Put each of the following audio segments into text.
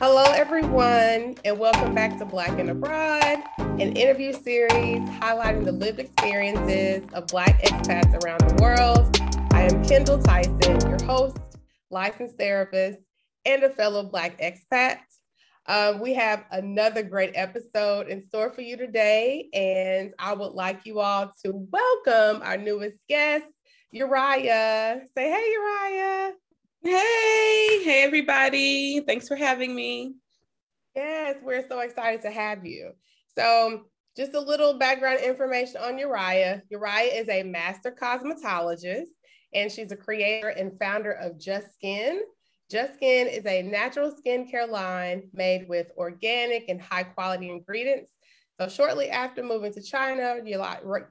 Hello, everyone, and welcome back to Black and Abroad, an interview series highlighting the lived experiences of Black expats around the world. I am Kendall Tyson, your host, licensed therapist, and a fellow Black expat. We have another great episode in store for you today, and I would like you all to welcome our newest guest, Uriah. Say hey, Uriah. Hey everybody. Thanks for having me. Yes, we're so excited to have you. So just a little background information on Uriah. Uriah is a master cosmetologist, and she's a creator and founder of JustSkin. JustSkin is a natural skincare line made with organic and high quality ingredients. So shortly after moving to China,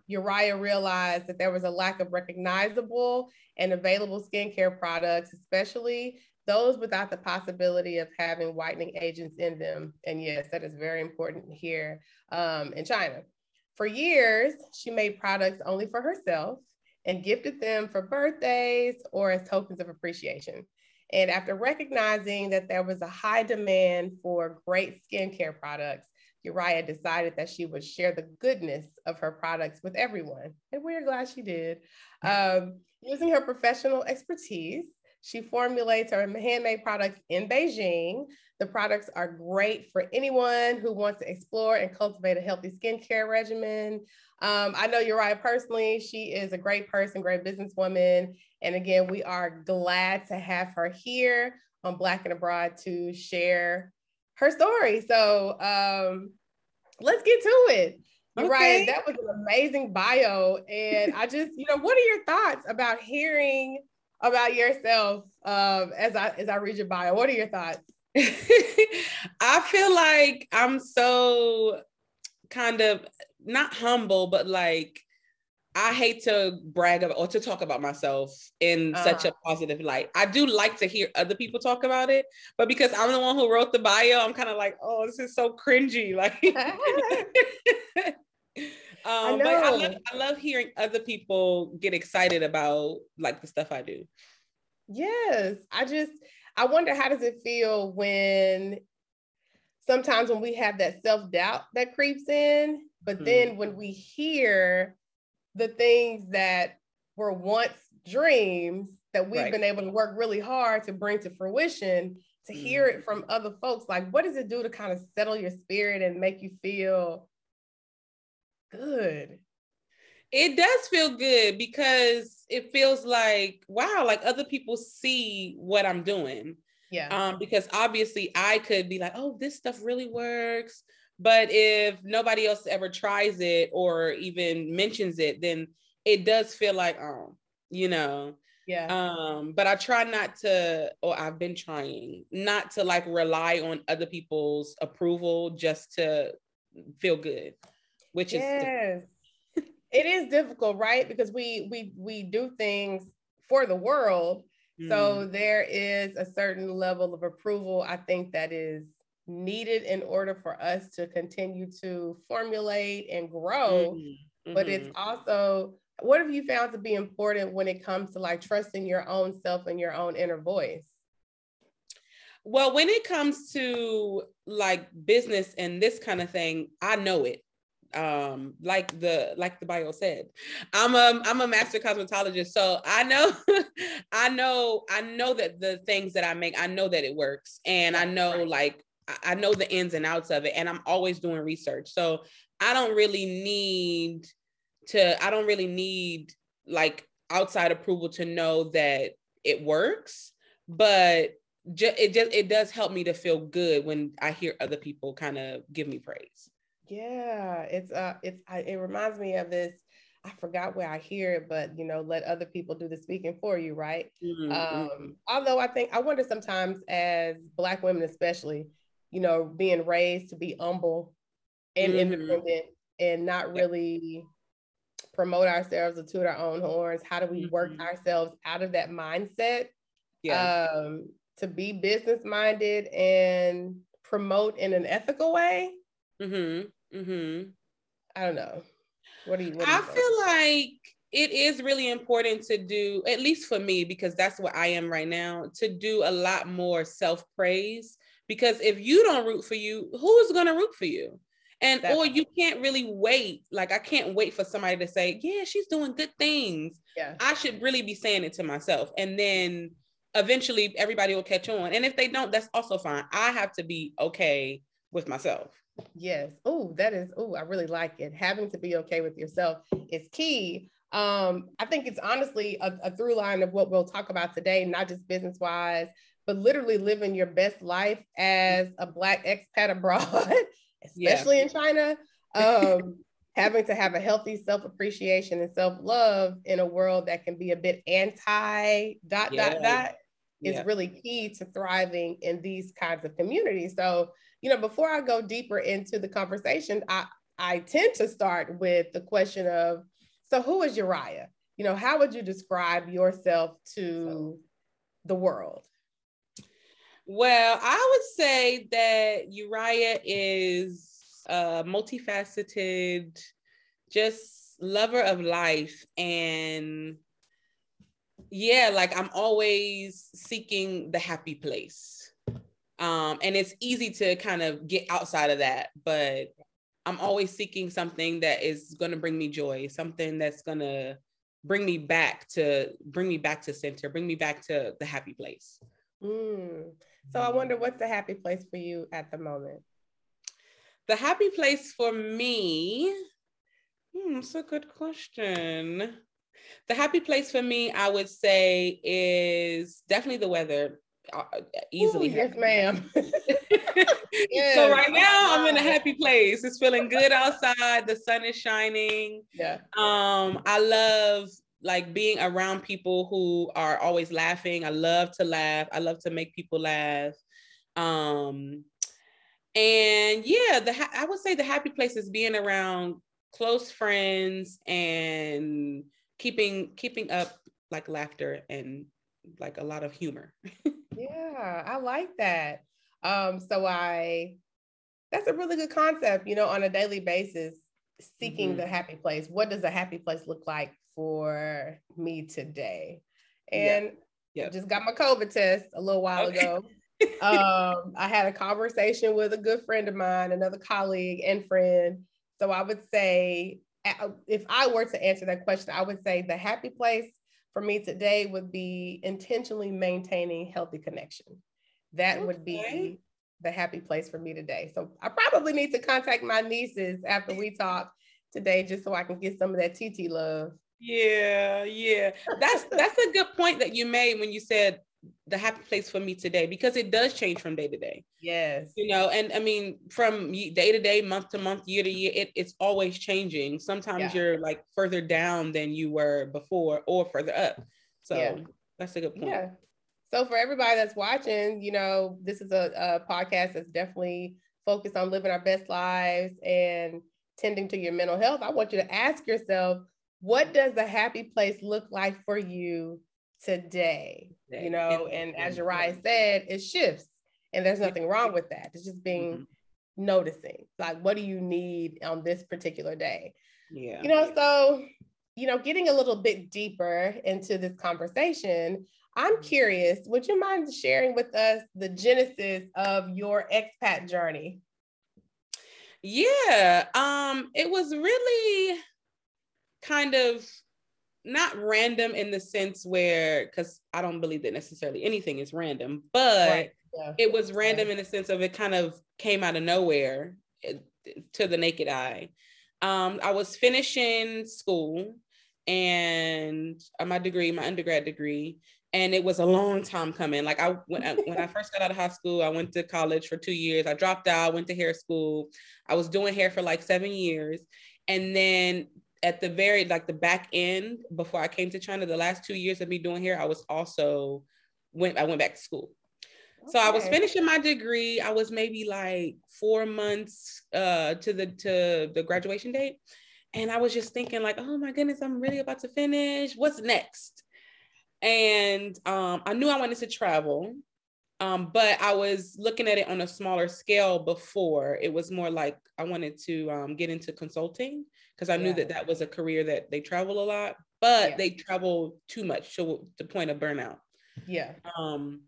Uriah realized that there was a lack of recognizable and available skincare products, especially those without the possibility of having whitening agents in them. And yes, that is very important here in China. For years, she made products only for herself and gifted them for birthdays or as tokens of appreciation. And after recognizing that there was a high demand for great skincare products, Uriah decided that she would share the goodness of her products with everyone. And we're glad she did. Using her professional expertise, she formulates her handmade products in Beijing. The products are great for anyone who wants to explore and cultivate a healthy skincare regimen. I know Uriah personally. She is a great person, great businesswoman. And again, we are glad to have her here on Black and Abroad to share her story. So let's get to it. Okay. Uriah, that was an amazing bio. And I just, what are your thoughts about hearing about yourself as I read your bio? What are your thoughts? I feel like I'm so kind of not humble, but like I hate to brag about or to talk about myself in such a positive light. I do like to hear other people talk about it, but because I'm the one who wrote the bio, I'm kind of like, oh, this is so cringy. Like, I love hearing other people get excited about like the stuff I do. Yes. I wonder, how does it feel when sometimes when we have that self-doubt that creeps in, but then when we hear the things that were once dreams that we've been able to work really hard to bring to fruition, to hear it from other folks, like, what does it do to kind of settle your spirit and make you feel good? It does feel good because it feels like, wow, like other people see what I'm doing. Yeah. Because obviously I could be like, oh, this stuff really works. But if nobody else ever tries it or even mentions it, then it does feel like, oh, yeah. But I try not to, or I've been trying not to like rely on other people's approval just to feel good, which is difficult. It is difficult, right? Because we do things for the world. So there is a certain level of approval, I think, that is needed in order for us to continue to formulate and grow. But it's also, what have you found to be important when it comes to like trusting your own self and your own inner voice? Well, when it comes to like business and this kind of thing, I know it. Like the bio said, I'm a master cosmetologist, so I know I know that the things that I make, I know that it works, and I know like I know the ins and outs of it, and I'm always doing research. So I don't really need like outside approval to know that it works, but it does help me to feel good when I hear other people kind of give me praise. Yeah. It reminds me of this. I forgot where I hear it, but let other people do the speaking for you. Right. Although I wonder sometimes as Black women, especially, being raised to be humble and independent and not really promote ourselves or toot our own horns. How do we work ourselves out of that mindset to be business minded and promote in an ethical way? I don't know. What do you think? Feel like it is really important to do, at least for me, because that's what I am right now, to do a lot more self-praise because if you don't root for you, who's going to root for you? And exactly. Or you can't really wait. Like, I can't wait for somebody to say, yeah, she's doing good things. Yeah. I should really be saying it to myself. And then eventually everybody will catch on. And if they don't, that's also fine. I have to be okay with myself. Yes. Oh, that is, oh, I really like it. Having to be okay with yourself is key. I think it's honestly a through line of what we'll talk about today, not just business-wise, but literally living your best life as a Black expat abroad, especially in China. Having to have a healthy self-appreciation and self-love in a world that can be a bit anti ... is really key to thriving in these kinds of communities. So, you know, before I go deeper into the conversation, I tend to start with the question of, so who is Uriah? You know, how would you describe yourself to the world? Well, I would say that Uriah is a multifaceted, just lover of life. And yeah, like, I'm always seeking the happy place. And it's easy to kind of get outside of that, but I'm always seeking something that is going to bring me joy, something that's going to bring me back to center, bring me back to the happy place. Mm. So I wonder, what's the happy place for you at the moment? The happy place for me, that's a good question. The happy place for me, I would say, is definitely the weather. Easily. Ooh, yes, ma'am. Yes. So right now I'm in a happy place. It's feeling good outside. The sun is shining. Yeah. I love like being around people who are always laughing. I love to laugh. I love to make people laugh. And yeah, I would say the happy place is being around close friends and keeping up like laughter and like a lot of humor. Yeah, I like that. That's a really good concept, you know, on a daily basis, seeking the happy place. What does a happy place look like for me today? And I just got my COVID test a little while ago. I had a conversation with a good friend of mine, another colleague and friend. So I would say, if I were to answer that question, I would say the happy place for me today would be intentionally maintaining healthy connection. That would be the happy place for me today. So I probably need to contact my nieces after we talk today, just so I can get some of that TT love. Yeah. That's a good point that you made when you said the happy place for me today, because it does change from day to day. Yes. You know, and I mean, from day to day, month to month, year to year, it's always changing. Sometimes you're like further down than you were before or further up. So that's a good point. Yeah. So for everybody that's watching, you know, this is a podcast that's definitely focused on living our best lives and tending to your mental health. I want you to ask yourself, what does the happy place look like for you today? You know, and as Uriah said, it shifts, and there's nothing wrong with that. It's just being noticing, like, what do you need on this particular day? Yeah. You know, so, you know, getting a little bit deeper into this conversation, I'm curious, would you mind sharing with us the genesis of your expat journey? Yeah. It was really kind of not random in the sense where, because I don't believe that necessarily anything is random, but it was random in the sense of it kind of came out of nowhere to the naked eye. I was finishing school and my undergrad degree, and it was a long time coming. Like, when I first got out of high school, I went to college for 2 years. I dropped out, went to hair school. I was doing hair for like 7 years, and then at the very, like, the back end, before I came to China, the last 2 years of me doing hair, I went back to school. Okay. So I was finishing my degree. I was maybe like 4 months to the graduation date. And I was just thinking like, oh my goodness, I'm really about to finish. What's next? And I knew I wanted to travel, but I was looking at it on a smaller scale before. It was more like I wanted to get into consulting, because I knew that was a career that they travel a lot, but they travel too much to the point of burnout. Yeah. And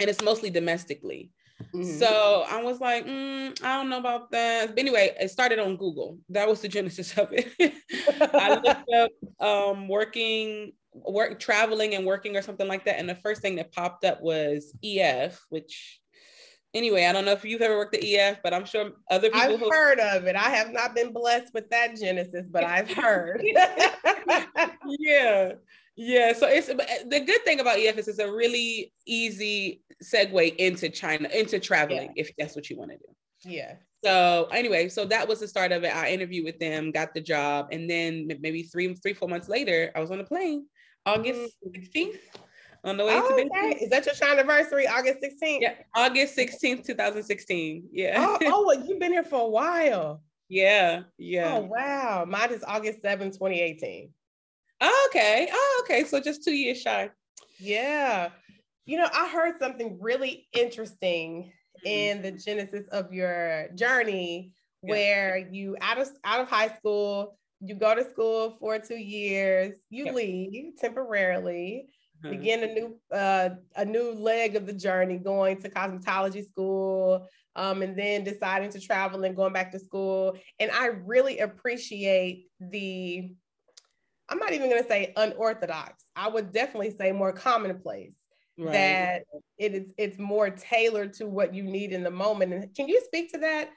it's mostly domestically. Mm-hmm. So I was like, I don't know about that. But anyway, it started on Google. That was the genesis of it. I looked up traveling and working or something like that. And the first thing that popped up was EF, which... Anyway, I don't know if you've ever worked at EF, but I'm sure other people I've heard of it. I have not been blessed with that genesis, but I've heard. Yeah. So it's the good thing about EF is it's a really easy segue into China, into traveling, if that's what you want to do. Yeah. So anyway, so that was the start of it. I interviewed with them, got the job, and then maybe three, 4 months later, I was on the plane, August 16th. On the way to Beijing. Is that your anniversary, August 16th? Yeah, August 16th, 2016. Yeah. Well, you've been here for a while. Yeah. Oh, wow. Mine is August 7th, 2018. Okay. So just 2 years shy. Yeah. You know, I heard something really interesting in the genesis of your journey where you out of high school, you go to school for 2 years, you leave temporarily. Begin a new leg of the journey, going to cosmetology school, and then deciding to travel and going back to school. And I really appreciate I'm not even going to say unorthodox. I would definitely say more commonplace. Right. That it's more tailored to what you need in the moment. And can you speak to that,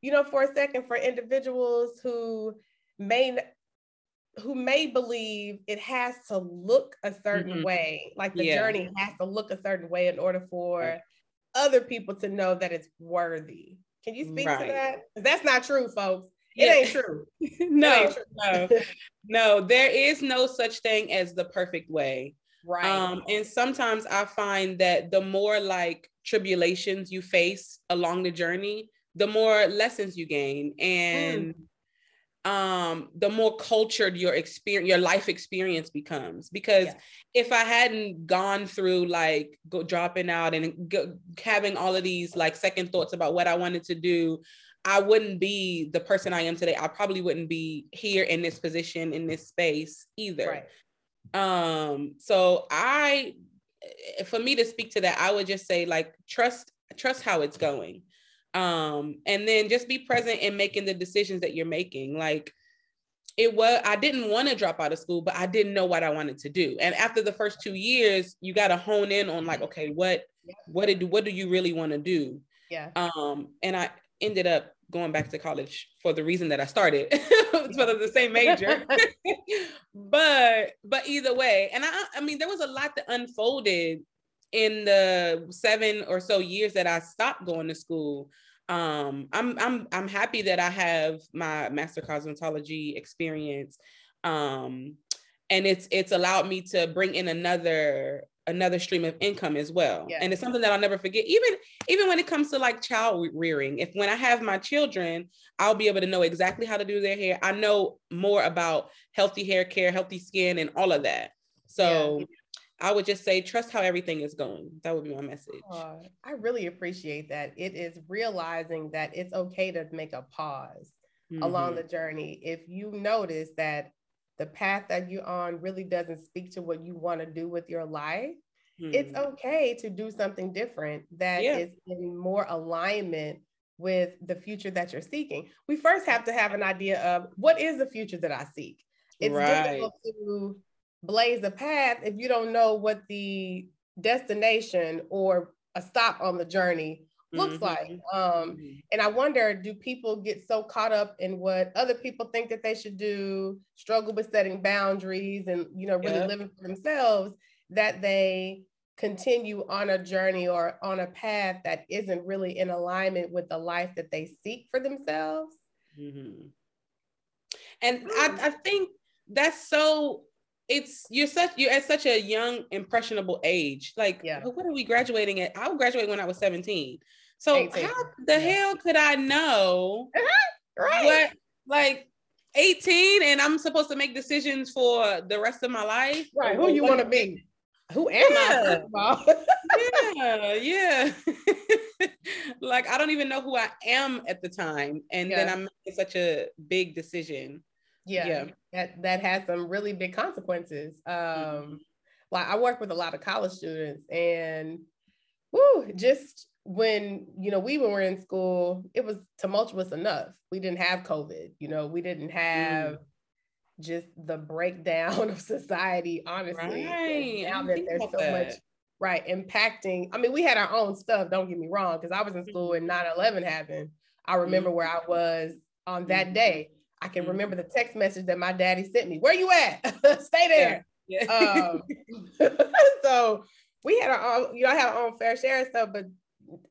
you know, for a second, for individuals who may believe it has to look a certain way, like the journey has to look a certain way in order for other people to know that it's worthy. Can you speak to that? That's not true, folks. It ain't true. No, there is no such thing as the perfect way. Right. And sometimes I find that the more like tribulations you face along the journey, the more lessons you gain. And the more cultured your life experience becomes, because if I hadn't gone through like dropping out and having all of these like second thoughts about what I wanted to do, I wouldn't be the person I am today. I probably wouldn't be here in this position, in this space either. Right. For me to speak to that, I would just say like, trust how it's going. And then just be present in making the decisions that you're making. Like I didn't want to drop out of school, but I didn't know what I wanted to do. And after the first 2 years, you got to hone in on like, okay, what do you really want to do? Yeah. And I ended up going back to college for the reason that I started for the same major, but either way. And I mean, there was a lot that unfolded in the 7 or so years that I stopped going to school. I'm happy that I have my Master Cosmetology experience. And it's allowed me to bring in another stream of income as well. Yeah. And it's something that I'll never forget. Even when it comes to like child rearing, when I have my children, I'll be able to know exactly how to do their hair. I know more about healthy hair care, healthy skin, and all of that. So I would just say, trust how everything is going. That would be my message. I really appreciate that. It is realizing that it's okay to make a pause along the journey. If you notice that the path that you're on really doesn't speak to what you want to do with your life, it's okay to do something different that is in more alignment with the future that you're seeking. We first have to have an idea of what is the future that I seek. It's difficult to blaze a path if you don't know what the destination or a stop on the journey looks like. And I wonder, do people get so caught up in what other people think that they should do, struggle with setting boundaries and, you know, really living for themselves, that they continue on a journey or on a path that isn't really in alignment with the life that they seek for themselves? And I think that's so... you're at such a young, impressionable age. Like, what are we graduating at? I graduated when I was 17. So 18. How the hell could I know what, like 18, and I'm supposed to make decisions for the rest of my life? Right. Who you want to be? Who am I? Like, I don't even know who I am at the time. And then I'm making such a big decision. That has some really big consequences. Like I work with a lot of college students, and just when, you know, we were in school, it was tumultuous enough. We didn't have COVID, you know, we didn't have just the breakdown of society, honestly. Right. Now that there's so much, right, impacting. I mean, we had our own stuff, don't get me wrong, because I was in school and 9/11 happened. I remember where I was on that day. I can remember the text message that my daddy sent me. Where you at? Stay there. Yeah. So we had our own, you know, I had our own fair share of stuff, but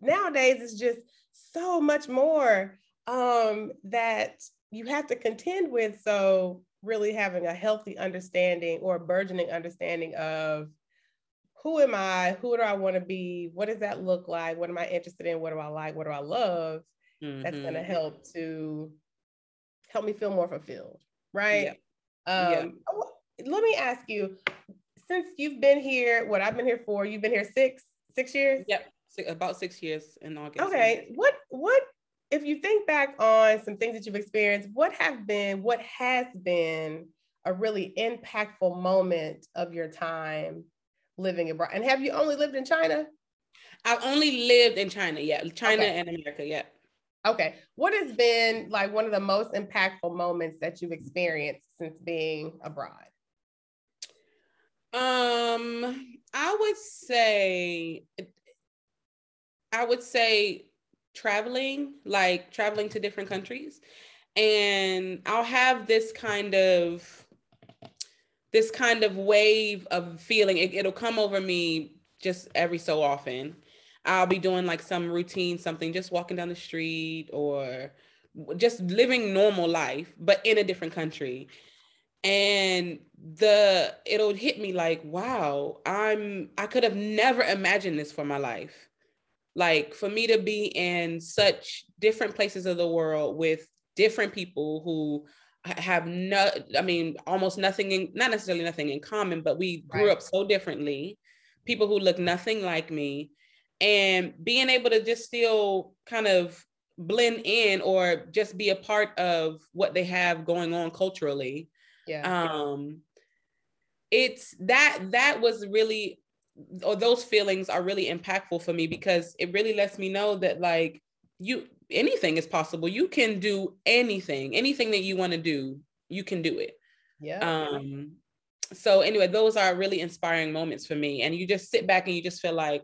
nowadays it's just so much more that you have to contend with. So really having a healthy understanding or a burgeoning understanding of who am I, who do I want to be, what does that look like, what am I interested in, what do I like, what do I love, that's going to help to help me feel more fulfilled, right? Let me ask you, since you've been here, what I've been here for, you've been here six years? Yep. About 6 years in August. Okay. What, if you think back on some things that you've experienced, what has been a really impactful moment of your time living abroad? And have you only lived in China? I've only lived in China. Yeah. China and America. Yeah. Okay. What has been like one of the most impactful moments that you've experienced since being abroad? I would say traveling to different countries. And I'll have this kind of wave of feeling. It'll come over me just every so often. I'll be doing like some routine, something, just walking down the street or just living normal life, but in a different country. And it'll hit me like, wow, I could have never imagined this for my life. Like for me to be in such different places of the world with different people who have almost nothing, not necessarily nothing in common, but we grew up so differently, people who look nothing like me, and being able to just still kind of blend in or just be a part of what they have going on culturally. Yeah. It's that was really, or those feelings are really impactful for me, because it really lets me know that like anything is possible. You can do anything that you want to do, you can do it. Yeah. So anyway, those are really inspiring moments for me. And you just sit back and you just feel like,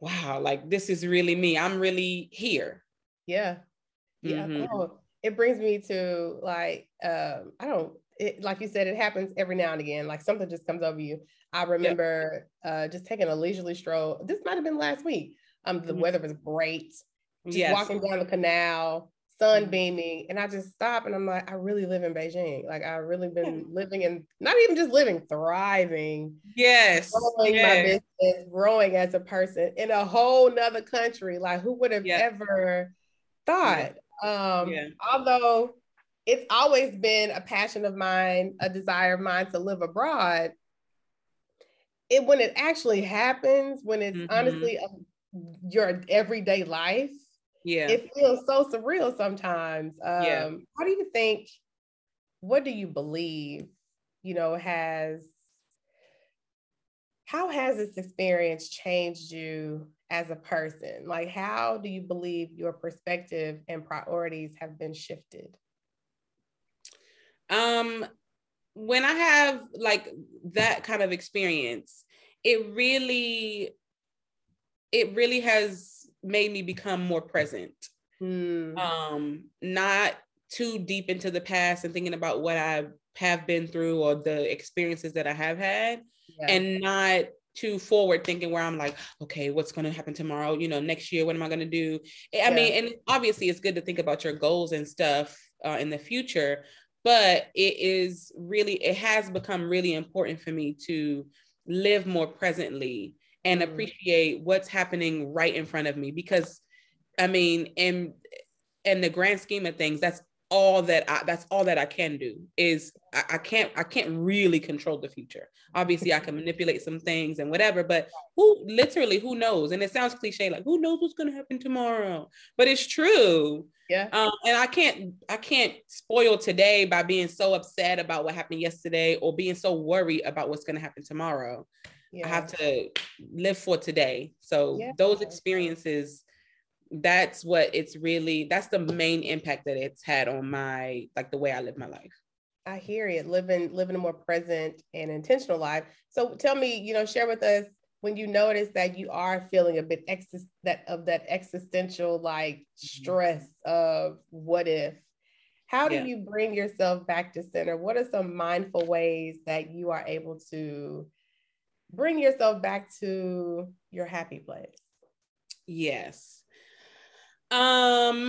wow, like this is really me. I'm really here. Yeah. Yeah. Mm-hmm. Oh, it brings me to like, like you said, it happens every now and again. Like something just comes over you. I remember just taking a leisurely stroll. This might have been last week. The weather was great. Just walking down the canal, sun beaming, and I just stopped and I'm like, I really live in Beijing. Like I've really been living and not even just living, thriving. Yes. Growing my business, growing as a person in a whole nother country. Like who would have ever thought? Although it's always been a passion of mine, a desire of mine to live abroad. When it actually happens, when it's honestly your everyday life, it feels so surreal sometimes. How do you think, what do you believe, you know, how has this experience changed you as a person? Like, how do you believe your perspective and priorities have been shifted? When I have like that kind of experience, it really has made me become more present. Not too deep into the past and thinking about what I have been through or the experiences that I have had, and not too forward thinking where I'm like, okay, what's going to happen tomorrow? You know, next year, what am I going to do? I mean, and obviously it's good to think about your goals and stuff in the future, but it has become really important for me to live more presently and appreciate what's happening right in front of me, because I mean, in the grand scheme of things, that's all that I can do is I can't really control the future. Obviously I can manipulate some things and whatever, but who knows? And it sounds cliche, like who knows what's going to happen tomorrow, but it's true. Yeah. And I can't spoil today by being so upset about what happened yesterday or being so worried about what's going to happen tomorrow. Yeah. I have to live for today. So yeah. Those experiences, that's what it's really, that's the main impact that it's had on my, like the way I live my life. I hear it, living a more present and intentional life. So tell me, share with us when you notice that you are feeling a bit that existential, like stress of what if, how do you bring yourself back to center? What are some mindful ways that you are able to bring yourself back to your happy place? Yes. There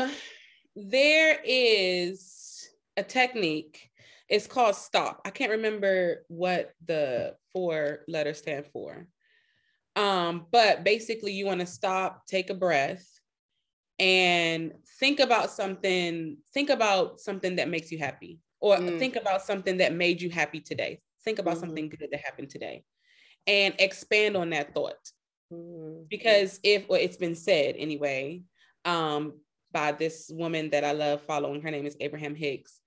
is a technique. It's called STOP. I can't remember what the 4 letters stand for. But basically you want to stop, take a breath, and think about something that makes you happy, or think about something that made you happy today. Think about something good that happened today and expand on that thought. Because it's been said anyway, by this woman that I love following, her name is Abraham Hicks.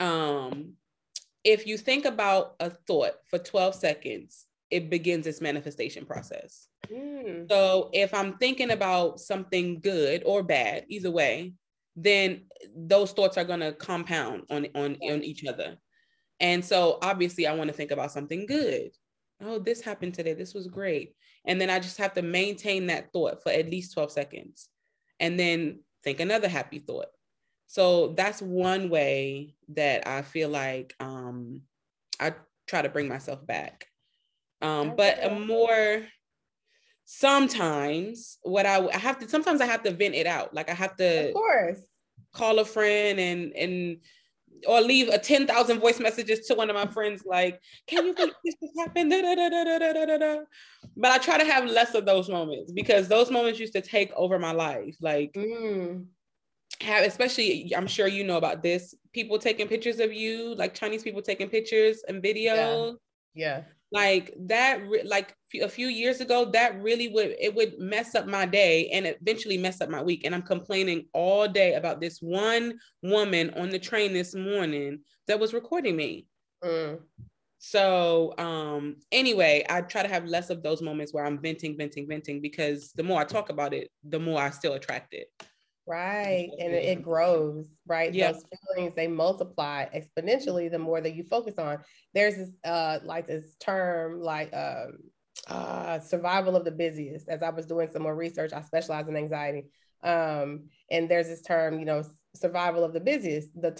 If you think about a thought for 12 seconds, it begins its manifestation process. So if I'm thinking about something good or bad, either way, then those thoughts are going to compound on each other. And so obviously I want to think about something good. Oh, this happened today. This was great. And then I just have to maintain that thought for at least 12 seconds and then think another happy thought. So that's one way that I feel like I try to bring myself back. Sometimes what I have to, sometimes I have to vent it out. Like I have to, of course, call a friend and or leave a 10,000 voice messages to one of my friends. Like, can you believe this just happened? But I try to have less of those moments, because those moments used to take over my life. Like, especially, I'm sure you know about this, people taking pictures of you, like Chinese people taking pictures and videos. Yeah. Like that, like a few years ago, that really would mess up my day and eventually mess up my week. And I'm complaining all day about this one woman on the train this morning that was recording me. So anyway, I try to have less of those moments where I'm venting, because the more I talk about it, the more I still attract it. Right. And it grows, right? Yeah. Those feelings, they multiply exponentially the more that you focus on. There's this term survival of the busiest. As I was doing some more research, I specialize in anxiety. And there's this term, survival of the busiest. The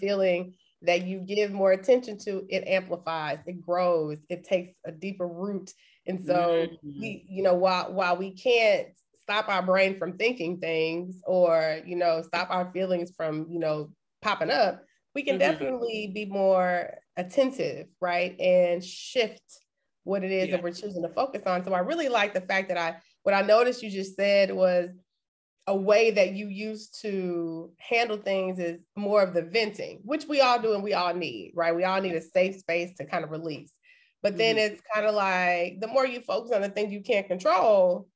feeling that you give more attention to, it amplifies, it grows, it takes a deeper root. And so, while we can't stop our brain from thinking things, or, stop our feelings from, popping up, we can definitely be more attentive, right? And shift what it is that we're choosing to focus on. So I really like the fact that what I noticed you just said was a way that you used to handle things is more of the venting, which we all do and we all need, right? We all need a safe space to kind of release. But then it's kind of like, the more you focus on the things you can't control,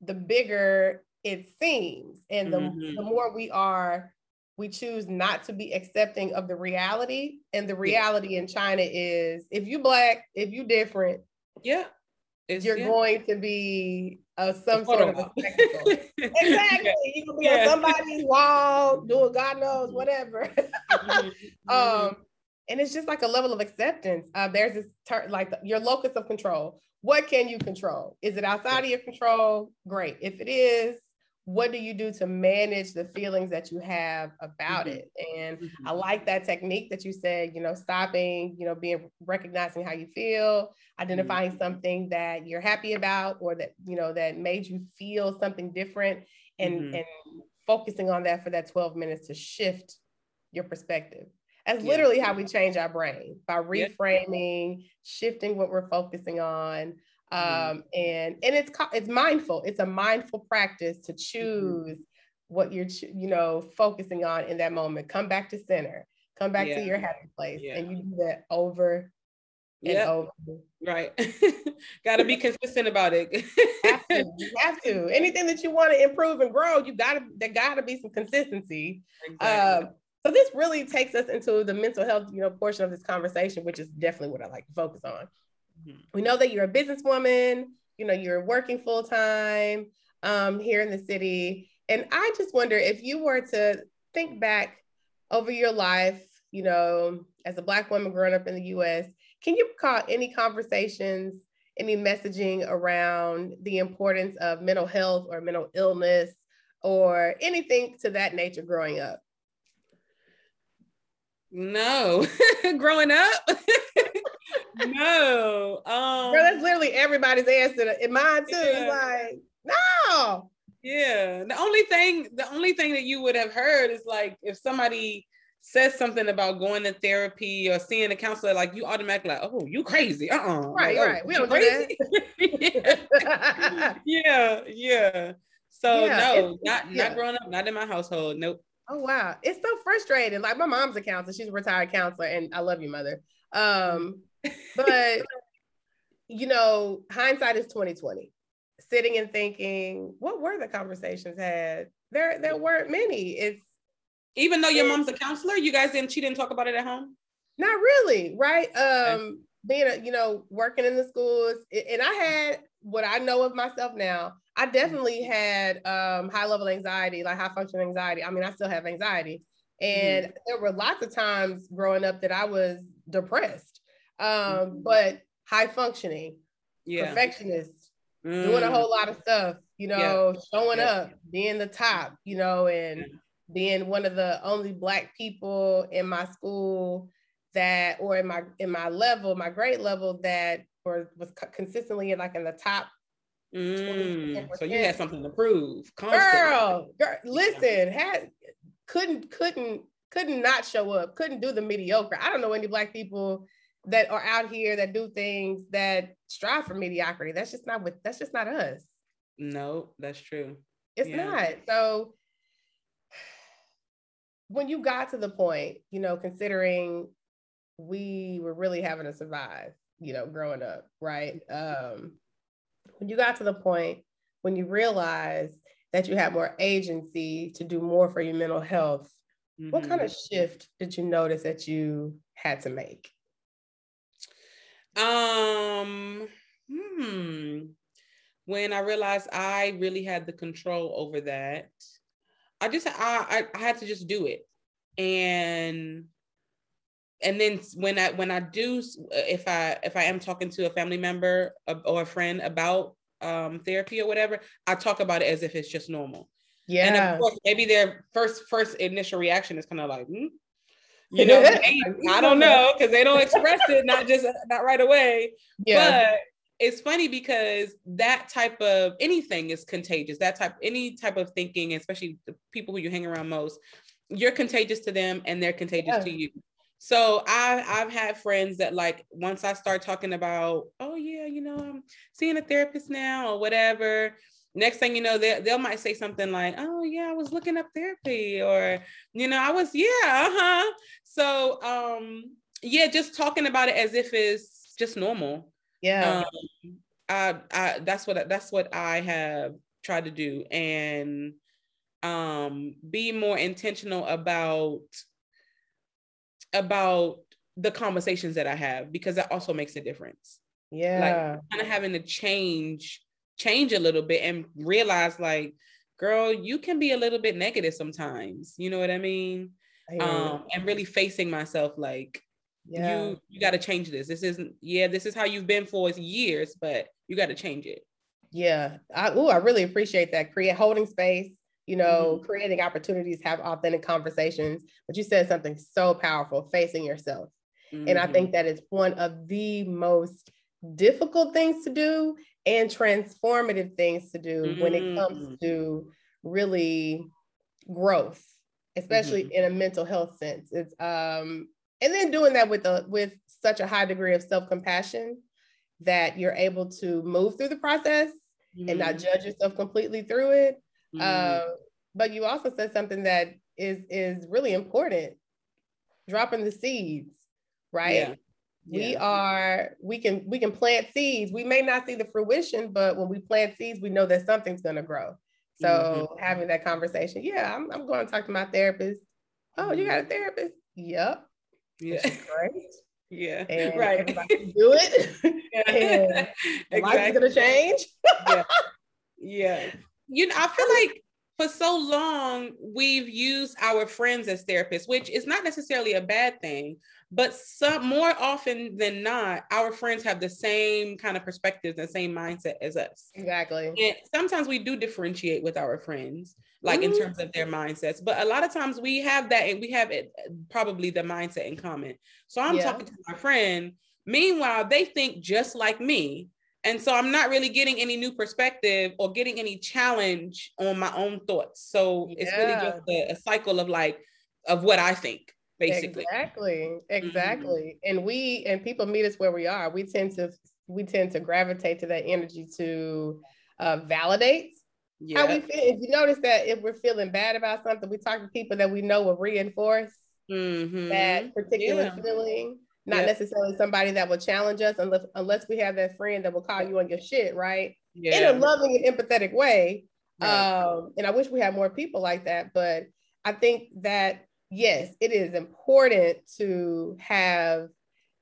the bigger it seems. And the more we choose not to be accepting of the reality. And the reality in China is, if you Black, if you different, you're going to be some sort of a spectacle. Exactly. You can be on somebody's wall, doing God knows, whatever. And it's just like a level of acceptance. There's this your locus of control. What can you control? Is it outside of your control? Great. If it is, what do you do to manage the feelings that you have about it? And I like that technique that you said, stopping, recognizing how you feel, identifying something that you're happy about, or that, that made you feel something different, and focusing on that for that 12 minutes to shift your perspective. That's literally how we change our brain, by reframing, shifting what we're focusing on. And it's mindful. It's a mindful practice to choose what you're, focusing on in that moment. Come back to center, come back to your happy place. Yeah. And you do that over and over. Right. Got to be consistent about it. You have to. Anything that you want to improve and grow, there gotta be some consistency. Exactly. So this really takes us into the mental health, portion of this conversation, which is definitely what I like to focus on. We know that you're a businesswoman, you know, you're working full time here in the city. And I just wonder if you were to think back over your life, you know, as a Black woman growing up in the US, can you recall any conversations, any messaging around the importance of mental health or mental illness or anything to that nature growing up? No, growing up? No. Girl, that's literally everybody's answer. And mine too. Yeah. It's like, no. Yeah. The only thing that you would have heard is like, if somebody says something about going to therapy or seeing a counselor, like you automatically like, oh, you crazy. Right, like, right. Oh, we don't crazy. Do that. Yeah. So no, not growing up, not in my household. Nope. Oh, wow. It's so frustrating. Like my mom's a counselor. She's a retired counselor. And I love you, mother. But, you know, hindsight is 20/20. Sitting and thinking, what were the conversations had? There weren't many. It's even though your mom's a counselor, you guys she didn't talk about it at home? Not really, right? Being working in the schools, and I had what I know of myself now. I definitely had high level anxiety, like high functioning anxiety. I mean, I still have anxiety, and there were lots of times growing up that I was depressed, but high functioning, perfectionist. Doing a whole lot of stuff, showing up, being the top, and being one of the only Black people in my school that, or in my level, my grade level that, or was consistently in the top. 20%. So you had something to prove. Constantly. Girl, listen, couldn't not show up, couldn't do the mediocre. I don't know any Black people that are out here that do things that strive for mediocrity. That's just not us. No, that's true. It's not. So when you got to the point, considering we were really having to survive, growing up, right? When you got to the point when you realized that you had more agency to do more for your mental health, what kind of shift did you notice that you had to make? When I realized I really had the control over that, I had to just do it. And then if I am talking to a family member or a friend about therapy or whatever, I talk about it as if it's just normal. Yeah. And of course, maybe their first initial reaction is kind of like, I don't know, because they don't express it, not right away. Yeah. But it's funny because that type of anything is contagious. Any type of thinking, especially the people who you hang around most, you're contagious to them and they're contagious to you. So I've had friends that like, once I start talking about, I'm seeing a therapist now or whatever, next thing you know, they'll might say something like, oh yeah, I was looking up therapy, or, I was, So, just talking about it as if it's just normal. Yeah. That's what I have tried to do, and be more intentional about the conversations that I have, because that also makes a difference. Yeah. Like kind of having to change a little bit and realize like, girl, you can be a little bit negative sometimes. You know what I mean? And really facing myself like, you got to change this. This is how you've been for years, but you got to change it. Yeah. I really appreciate that. Holding space, creating opportunities, have authentic conversations. But you said something so powerful, facing yourself. Mm-hmm. And I think that is one of the most difficult things to do and transformative things to do when it comes to really growth, especially in a mental health sense. It's and then doing that with such a high degree of self-compassion that you're able to move through the process and not judge yourself completely through it. But you also said something that is really important, dropping the seeds, right? Yeah. We can plant seeds. We may not see the fruition, but when we plant seeds, we know that something's going to grow. So having that conversation, I'm going to talk to my therapist. Oh, you got a therapist? Yep. Yeah. Great. Yeah. And right. Everybody can do it. Yeah. And exactly. Life is gonna change. Yeah. Yeah. You know, I feel like for so long we've used our friends as therapists, which is not necessarily a bad thing, but some more often than not, our friends have the same kind of perspectives and same mindset as us. Exactly. And sometimes we do differentiate with our friends, like in terms of their mindsets, but a lot of times we have that and we have it, probably the mindset in common. So I'm talking to my friend. Meanwhile, they think just like me. And so I'm not really getting any new perspective or getting any challenge on my own thoughts. So it's really just a cycle of like, of what I think. Basically. Exactly. Mm-hmm. And people meet us where we are. We tend to gravitate to that energy to validate how we feel. If you notice that if we're feeling bad about something, we talk to people that we know will reinforce that particular feeling, not necessarily somebody that will challenge us unless we have that friend that will call you on your shit, right? Yeah. In a loving and empathetic way. Yeah. And I wish we had more people like that, but I think that yes, it is important to have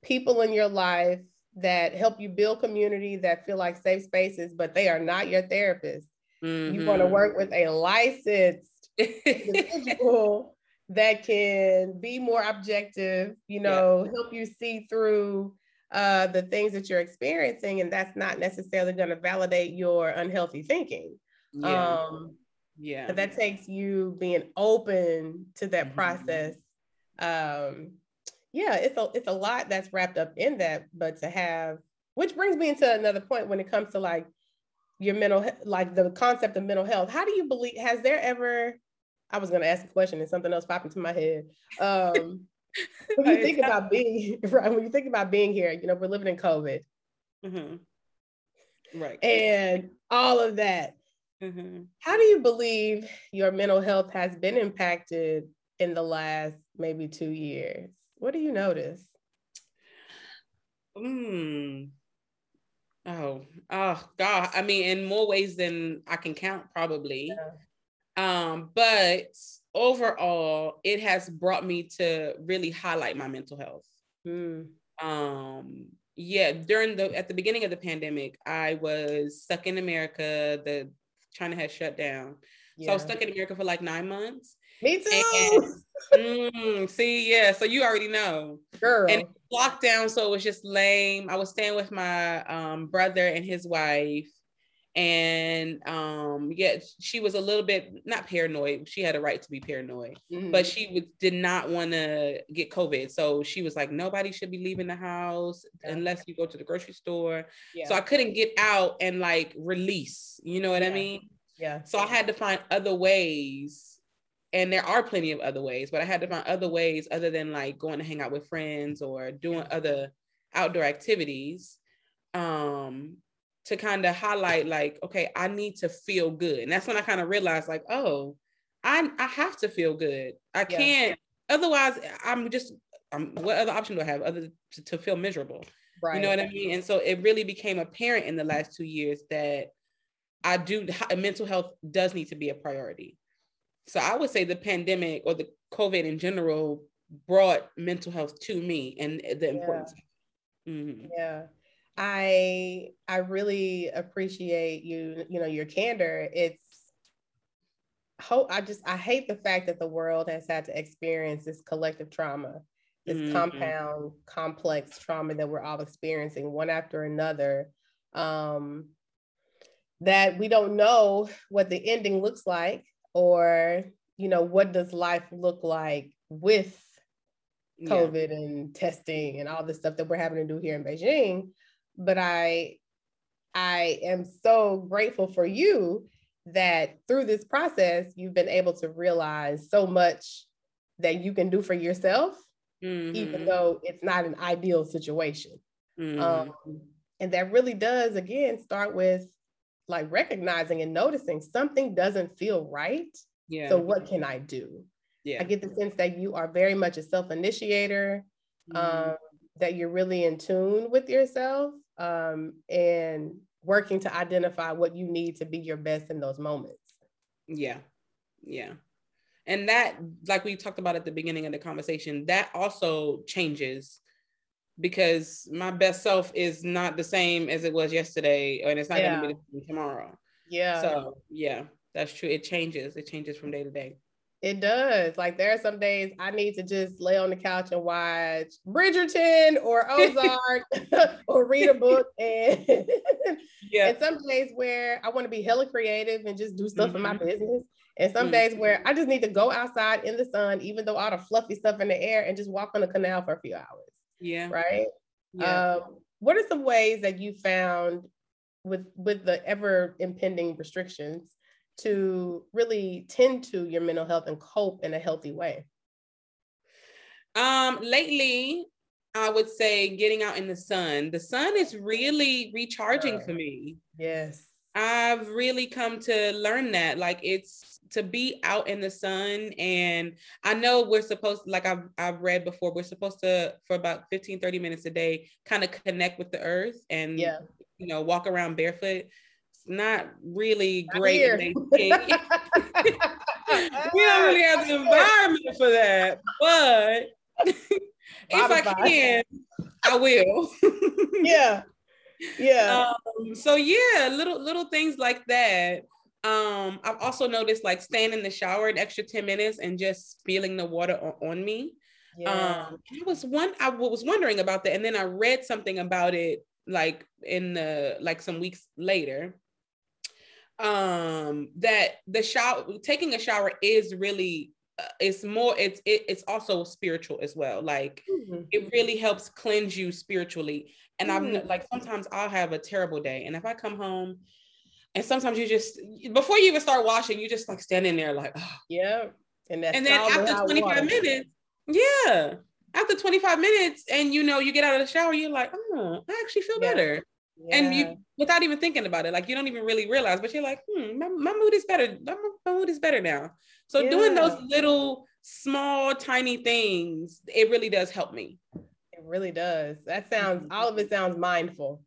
people in your life that help you build community, that feel like safe spaces, but they are not your therapist. Mm-hmm. You want to work with a licensed individual that can be more objective, you know, help you see through the things that you're experiencing. And that's not necessarily going to validate your unhealthy thinking. Yeah. But that takes you being open to that process. It's a lot that's wrapped up in that, but to have, which brings me into another point when it comes to like your mental, like the concept of mental health. How do you believe, has there ever, I was going to ask a question and something else popped into my head. When you think about being here, you know, we're living in COVID. Mm-hmm. Right. And all of that. Mm-hmm. How do you believe your mental health has been impacted in the last maybe 2 years? What do you notice? Oh God. I mean, in more ways than I can count, probably. Yeah. But overall, it has brought me to really highlight my mental health. At the beginning of the pandemic, I was stuck in America. China had shut down. Yeah. So I was stuck in America for like 9 months. Me too. And, so you already know. Girl. And lockdown, so it was just lame. I was staying with my brother and his wife. And she was a little bit, not paranoid. She had a right to be paranoid, but she did not want to get COVID. So she was like, nobody should be leaving the house unless you go to the grocery store. Yeah. So I couldn't get out and like release, you know what I mean? Yeah. So I had to find other ways, and there are plenty of other ways, but I had to find other ways other than like going to hang out with friends or doing other outdoor activities. To kind of highlight like, okay, I need to feel good. And that's when I kind of realized like, oh, I have to feel good. I can't, otherwise what other option do I have other to feel miserable? Right. You know what I mean? And so it really became apparent in the last 2 years that mental health does need to be a priority. So I would say the pandemic or the COVID in general brought mental health to me and the importance. I really appreciate you know, your candor. I hate the fact that the world has had to experience this collective trauma, this compound, complex trauma that we're all experiencing one after another, that we don't know what the ending looks like, or, you know, what does life look like with COVID and testing and all the stuff that we're having to do here in Beijing. But I am so grateful for you that through this process, you've been able to realize so much that you can do for yourself, even though it's not an ideal situation. And that really does, again, start with like recognizing and noticing something doesn't feel right. Yeah. So what can I do? Yeah. I get the sense that you are very much a self-initiator, that you're really in tune with yourself, and working to identify what you need to be your best in those moments. Yeah. Yeah. And that, like we talked about at the beginning of the conversation, that also changes because my best self is not the same as it was yesterday, and it's not going to be the same tomorrow. Yeah. So yeah, that's true. It changes. It changes from day to day. It does. Like, there are some days I need to just lay on the couch and watch Bridgerton or Ozark or read a book. And, and some days where I want to be hella creative and just do stuff in my business. And some days where I just need to go outside in the sun, even though all the fluffy stuff in the air, and just walk on the canal for a few hours. Yeah. Right. Yeah. What are some ways that you found with the ever impending restrictions to really tend to your mental health and cope in a healthy way? Lately, I would say getting out in the sun. The sun is really recharging for me. Yes. I've really come to learn that, like, it's to be out in the sun. And I know we're supposed to, like I've read before, we're supposed to, for about 15, 30 minutes a day, kind of connect with the earth and, you know, walk around barefoot. Not really great. We don't really have the environment for that, but if I can, I will. So yeah, little things like that. I've also noticed, like, staying in the shower an extra 10 minutes and just feeling the water on me. I was wondering about that, and then I read something about it, like, in the, like, some weeks later, that the shower, taking a shower is really, it's also spiritual as well. Like, it really helps cleanse you spiritually. And I'm like, sometimes I'll have a terrible day, and if I come home, and sometimes you just, before you even start washing, you just, like, standing there like, oh. And then after 25 minutes, after 25 minutes, and, you know, you get out of the shower, you're like, oh, I actually feel better. And you, without even thinking about it, like, you don't even really realize, but you're like, my mood is better. My mood is better now. So doing those little small, tiny things, it really does help me. It really does. That sounds, all of it sounds mindful.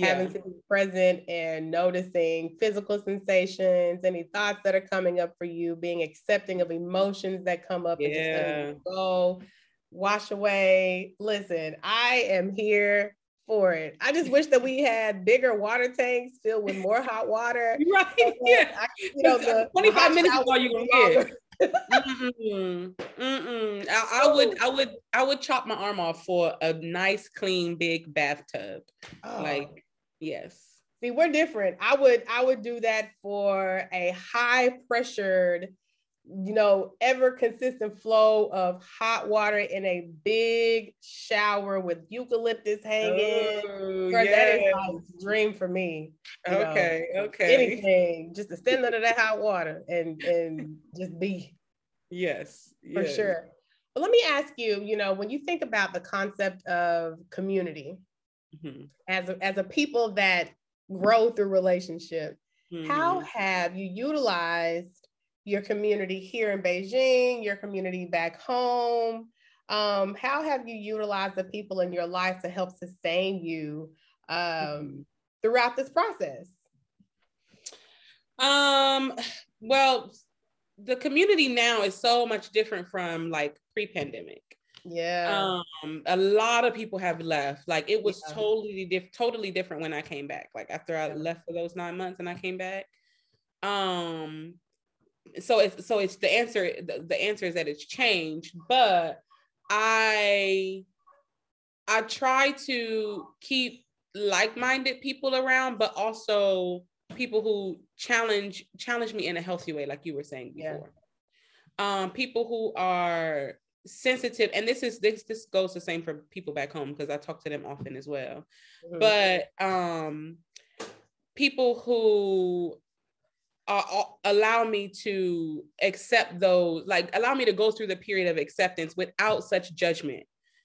Having to be present and noticing physical sensations, any thoughts that are coming up for you, being accepting of emotions that come up and just letting them go, wash away. Listen, I am here for it. I just wish that we had bigger water tanks filled with more hot water. You know, the 25 minutes is all you can get. I would chop my arm off for a nice, clean, big bathtub. Like, yes. See, we're different. I would do that for a high pressured, you know, ever consistent flow of hot water in a big shower with eucalyptus hanging. That is my dream for me. Okay. Anything, just to stand under that hot water and just be. Yes. For sure. But let me ask you, you know, when you think about the concept of community, as a people that grow through relationship, how have you utilized your community here in Beijing, your community back home? How have you utilized the people in your life to help sustain you throughout this process? Well, the community now is so much different from, like, pre-pandemic. A lot of people have left. Like, it was totally different when I came back. Like, after I left for those 9 months and I came back. So it's the answer. The answer is that it's changed, but I try to keep like-minded people around, but also people who challenge me in a healthy way, like you were saying before. People who are sensitive, and this goes the same for people back home because I talk to them often as well. But people who allow me to accept those, like, allow me to go through the period of acceptance without such judgment,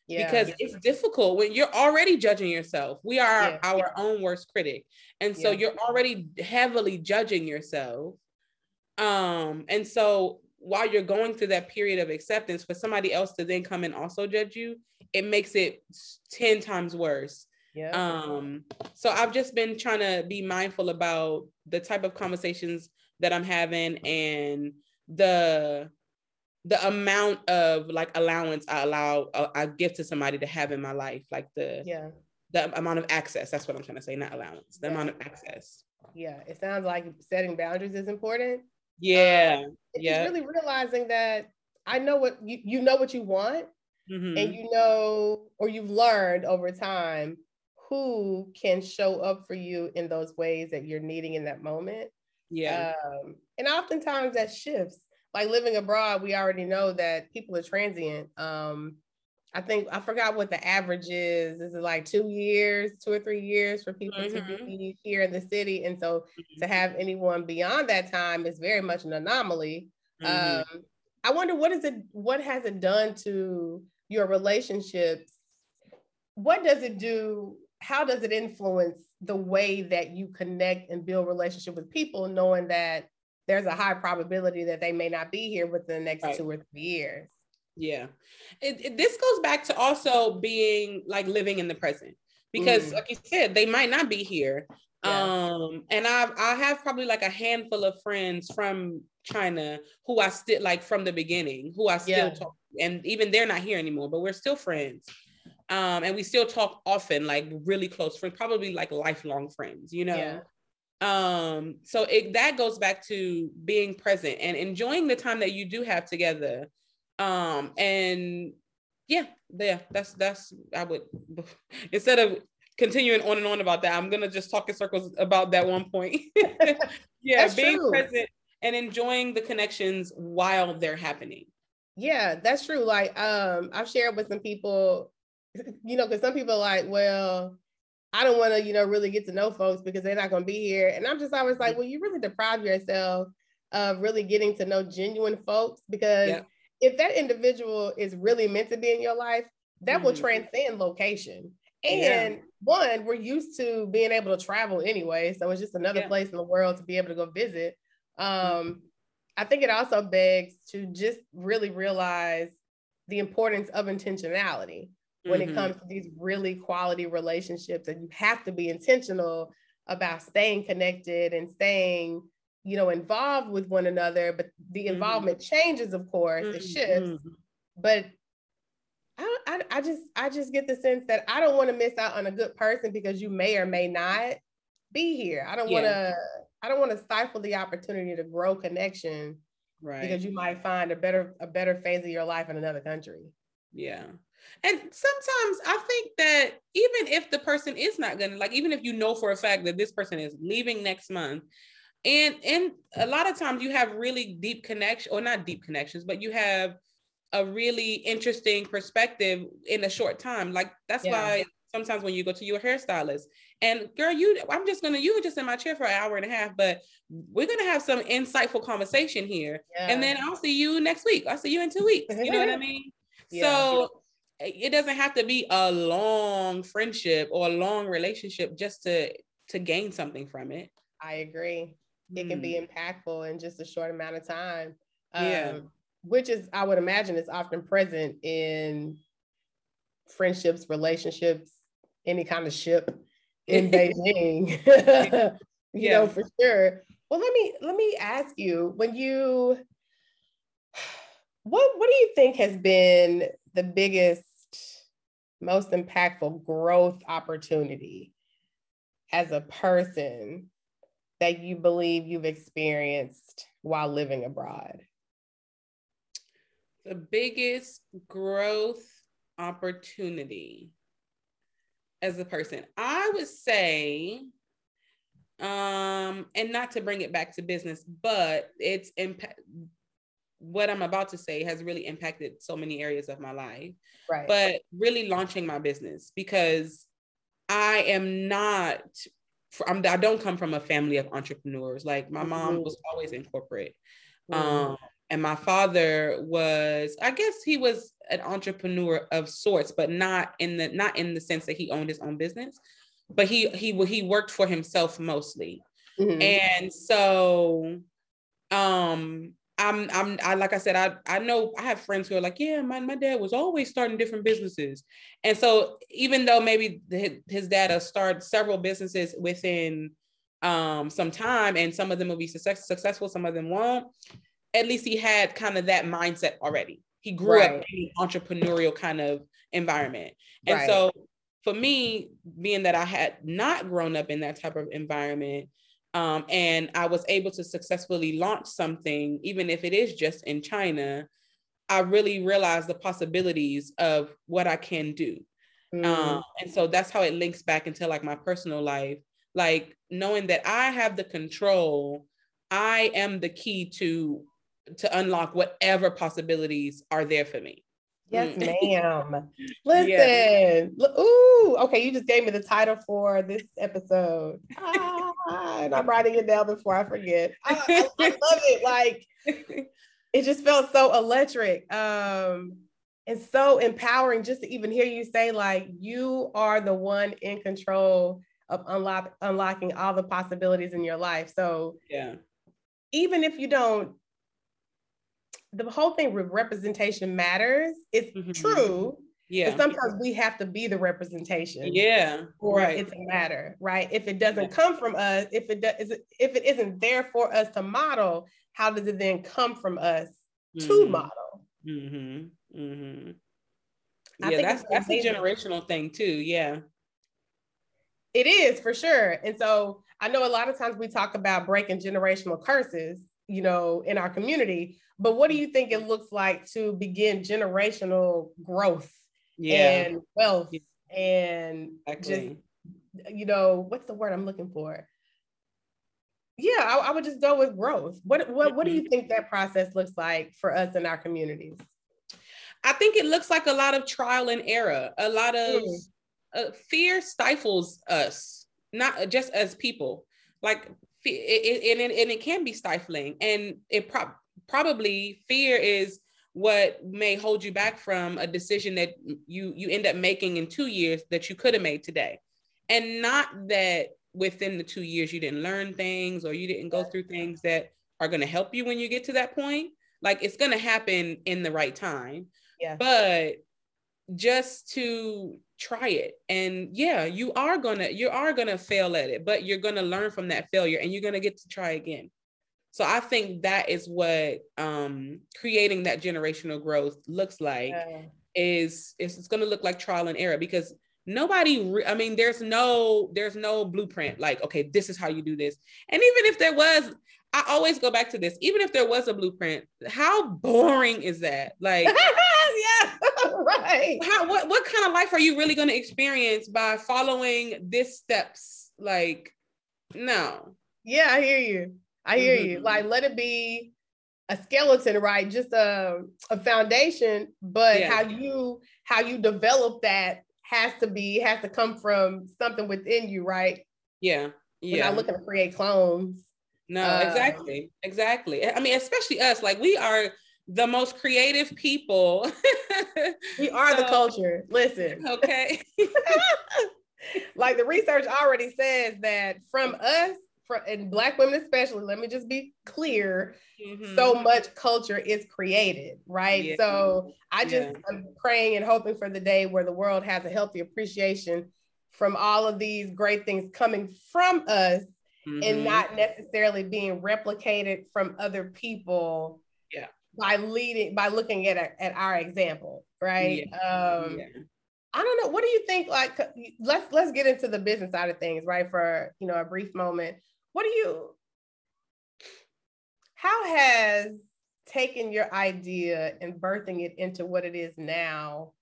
because it's difficult when you're already judging yourself. We are our own worst critic, and so you're already heavily judging yourself, and so while you're going through that period of acceptance, for somebody else to then come and also judge you, it makes it 10 times worse. So I've just been trying to be mindful about the type of conversations that I'm having and the the amount of like allowance I allow, I give to somebody to have in my life, like the amount of access. That's what I'm trying to say, not allowance, the amount of access. Yeah, it sounds like setting boundaries is important. Yeah. It's really realizing that I know what you know what you want, mm-hmm. and you know, or you've learned over time who can show up for you in those ways that you're needing in that moment. Yeah. And oftentimes that shifts. Like living abroad, we already know that people are transient. I forgot what the average is. Is it like 2 or 3 years for people mm-hmm. to be here in the city? And so mm-hmm. to have anyone beyond that time is very much an anomaly. Mm-hmm. I wonder what has it done to your relationships? What does it do? How does it influence the way that you connect and build relationship with people, knowing that there's a high probability that they may not be here within the next 2 or 3 years? Yeah. This goes back to also being like living in the present, because like you said, they might not be here. Yeah. And I have probably like a handful of friends from China who I still like from the beginning, who I still talk to, and even they're not here anymore, but we're still friends. And we still talk often, like really close friends, probably like lifelong friends, you know? Yeah. So that goes back to being present and enjoying the time that you do have together. That's I would, instead of continuing on and on about that, I'm gonna just talk in circles about that one point. Yeah, being present and enjoying the connections while they're happening. Yeah, that's true. Like I've shared with some people, you know, because some people are like, well, I don't want to, you know, really get to know folks because they're not gonna be here. And I'm just always like, well, you really deprive yourself of really getting to know genuine folks, because if that individual is really meant to be in your life, that will transcend location. And one, we're used to being able to travel anyway. So it's just another place in the world to be able to go visit. I think it also begs to just really realize the importance of intentionality when it comes to these really quality relationships, and you have to be intentional about staying connected and staying, you know, involved with one another. But the involvement changes, of course, it shifts. But I just get the sense that I don't want to miss out on a good person because you may or may not be here. I don't want to stifle the opportunity to grow connection, right? Because you might find a better phase of your life in another country. Yeah. And sometimes I think that even if the person is not going to, like, even if you know for a fact that this person is leaving next month, and a lot of times you have really deep connection, or not deep connections, but you have a really interesting perspective in a short time. Like that's why sometimes when you go to your hairstylist and girl, you were just in my chair for an hour and a half, but we're going to have some insightful conversation here. Yeah. And then I'll see you next week. I'll see you in 2 weeks. You know what I mean? Yeah. So it doesn't have to be a long friendship or a long relationship just to gain something from it. I agree. It can be impactful in just a short amount of time. Which is, I would imagine, is often present in friendships, relationships, any kind of ship in Beijing, you know, for sure. Well, let me ask you, what do you think has been the biggest, most impactful growth opportunity as a person that you believe you've experienced while living abroad? The biggest growth opportunity as a person, I would say, and not to bring it back to business, but it's what I'm about to say has really impacted so many areas of my life, right? But really launching my business, because I don't come from a family of entrepreneurs. Like my mom was always in corporate. And my father was, I guess he was an entrepreneur of sorts, but not in the sense that he owned his own business, but he worked for himself mostly. Mm-hmm. And so, I know I have friends who are like, yeah, my dad was always starting different businesses. And so even though maybe his dad will start several businesses within some time, and some of them will be successful, some of them won't, at least he had kind of that mindset already. He grew up in an entrepreneurial kind of environment. And so for me, being that I had not grown up in that type of environment, and I was able to successfully launch something, even if it is just in China, I really realized the possibilities of what I can do. And so that's how it links back into like my personal life, like knowing that I have the control. I am the key to unlock whatever possibilities are there for me. Yes, ma'am. Listen. Yeah. Ooh, okay. You just gave me the title for this episode. And I'm writing it down before I forget. I love it. Like, it just felt so electric. And so empowering just to even hear you say, like, you are the one in control of unlocking all the possibilities in your life. So yeah, even if you don't, the whole thing with representation matters. It's true. Yeah. But sometimes we have to be the representation. Yeah. Or it's a matter, right? If it doesn't come from us, if it isn't there for us to model, how does it then come from us to model? Yeah, that's a generational thing too. Yeah. It is, for sure. And so I know a lot of times we talk about breaking generational curses, you know, in our community, but what do you think it looks like to begin generational growth and wealth and just, you know, what's the word I'm looking for? Yeah, I would just go with growth. What do you think that process looks like for us in our communities? I think it looks like a lot of trial and error, a lot of fear stifles us, not just as people, like it can be stifling, and it probably fear is what may hold you back from a decision that you end up making in 2 years that you could have made today. And not that within the 2 years you didn't learn things or you didn't go through things that are going to help you when you get to that point. Like, it's going to happen in the right time, but just to try it. And yeah, you are gonna fail at it, but you're gonna learn from that failure and you're gonna get to try again. So I think that is what creating that generational growth looks like. Is it's gonna look like trial and error, because there's no blueprint, like, okay, this is how you do this. And even if there was, I always go back to this, even if there was a blueprint, how boring is that? Like, what kind of life are you really going to experience by following this steps? Like, no. Yeah, I hear you. I hear you. Like, let it be a skeleton, right? Just a foundation, but how you develop that has to come from something within you, right? Yeah. Yeah. We're not looking to create clones. No, exactly. Exactly. I mean, especially us, like, we are the most creative people. We are the culture. Listen. Okay. Like, the research already says that from us, and Black women especially, let me just be clear, so much culture is created, right? Yeah. So I just am praying and hoping for the day where the world has a healthy appreciation from all of these great things coming from us and not necessarily being replicated from other people. Yeah. By looking at our example, right? Yeah. I don't know. What do you think? Like, let's get into the business side of things, right? For, you know, a brief moment. How has taking your idea and birthing it into what it is now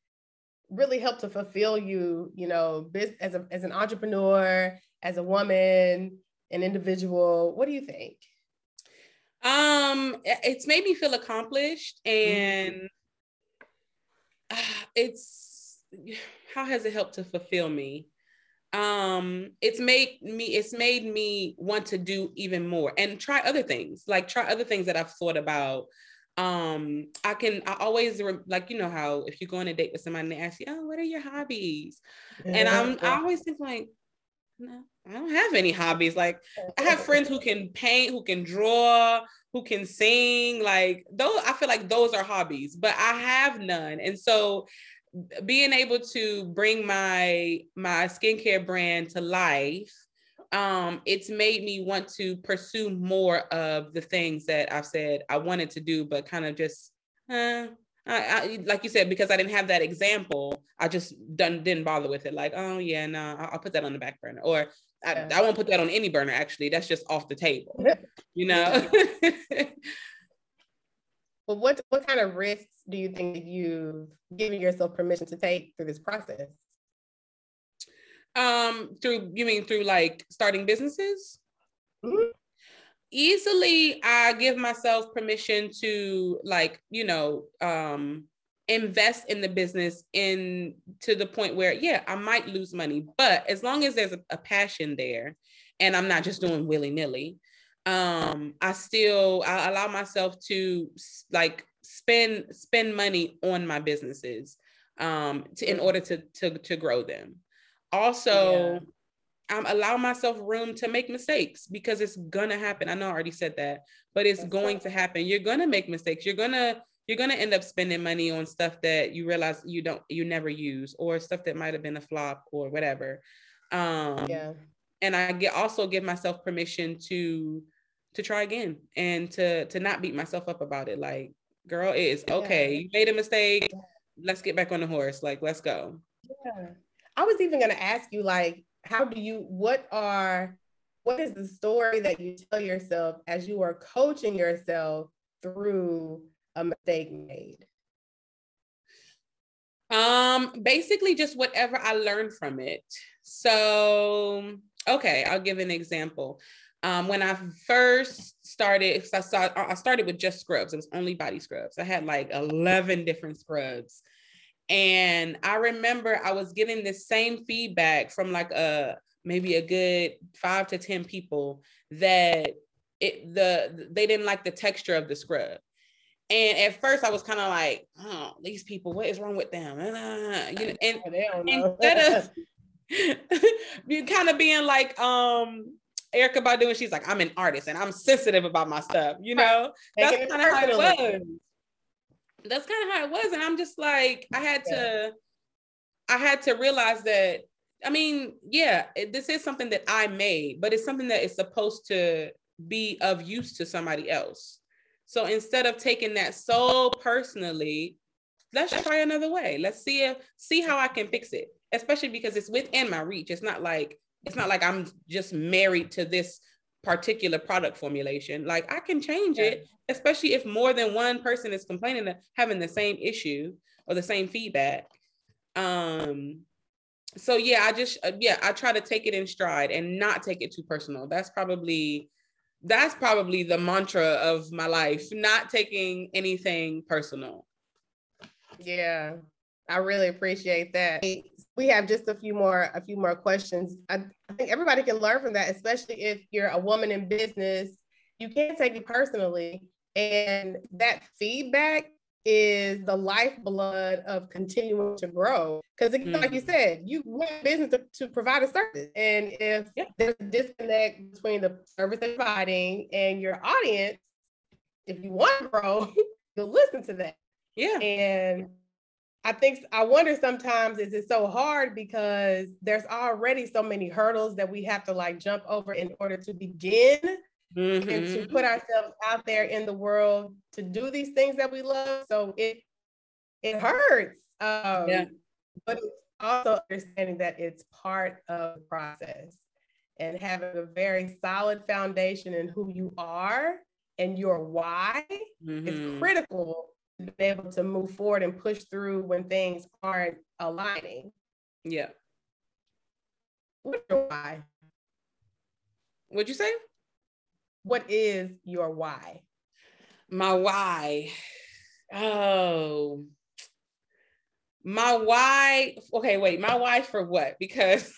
really helped to fulfill you, you know, as an entrepreneur, as a woman, an individual? What do you think? It's made me feel accomplished, and how has it helped to fulfill me? It's made me want to do even more and try other things that I've thought about. I always, like, you know how if you go on a date with somebody and they ask you, oh, what are your hobbies? And I always think, like, no, I don't have any hobbies. Like, I have friends who can paint, who can draw, who can sing. Like, those, I feel like those are hobbies, but I have none. And so being able to bring my skincare brand to life it's made me want to pursue more of the things that I've said I wanted to do, but kind of just, I like you said, because I didn't have that example, I just didn't bother with it. Like, oh yeah, no, I'll put that on the back burner, or I won't put that on any burner. Actually, that's just off the table, you know? Well, what kind of risks do you think that you've given yourself permission to take through this process? You mean through like starting businesses? Mm-hmm. Easily, I give myself permission to, like, you know, invest in the business in to the point where, yeah, I might lose money, but as long as there's a passion there and I'm not just doing willy-nilly, I allow myself to like spend money on my businesses, in order to grow them. Also, yeah. Allow myself room to make mistakes, because it's going to happen. I know I already said that, but it's going to happen. You're going to make mistakes. You're going to end up spending money on stuff that you realize you never use, or stuff that might've been a flop or whatever. And I also give myself permission to try again, and to not beat myself up about it. Like, girl, it is okay. You made a mistake. Let's get back on the horse. Like, let's go. Yeah. I was even going to ask you, like, what is the story that you tell yourself as you are coaching yourself through a mistake made? Basically just whatever I learned from it. So, okay, I'll give an example. When I first started, I started with just scrubs. It was only body scrubs. I had like 11 different scrubs. And I remember I was getting the same feedback from like maybe a good 5 to 10 people that they didn't like the texture of the scrub. And at first I was kind of like, oh, these people, what is wrong with them? You know, and instead of you kind of being like, Erykah Badu, and she's like, I'm an artist and I'm sensitive about my stuff, you know? That's kind of how it was. And I'm just like, I had to realize that, I mean, this is something that I made, but it's something that is supposed to be of use to somebody else. So instead of taking that so personally, let's try another way. Let's see how I can fix it, especially because it's within my reach. It's not like I'm just married to this particular product formulation. Like, I can change it, especially if more than one person is complaining of having the same issue or the same feedback. I try to take it in stride and not take it too personal. That's probably the mantra of my life, not taking anything personal. Yeah, I really appreciate that. We have just a few more questions. I think everybody can learn from that, especially if you're a woman in business. You can't take it personally. And that feedback is the lifeblood of continuing to grow. Because like you said, you want business to provide a service. And if there's a disconnect between the service they're providing and your audience, if you want to grow, you'll listen to that. Yeah. And I wonder sometimes, is it so hard because there's already so many hurdles that we have to like jump over in order to begin and to put ourselves out there in the world to do these things that we love. So it hurts, but it's also understanding that it's part of the process, and having a very solid foundation in who you are and your why is critical. Be able to move forward and push through when things aren't aligning. Yeah. What's your why? What'd you say? What is your why? My why. Oh. My why. Okay, wait. My why for what? Because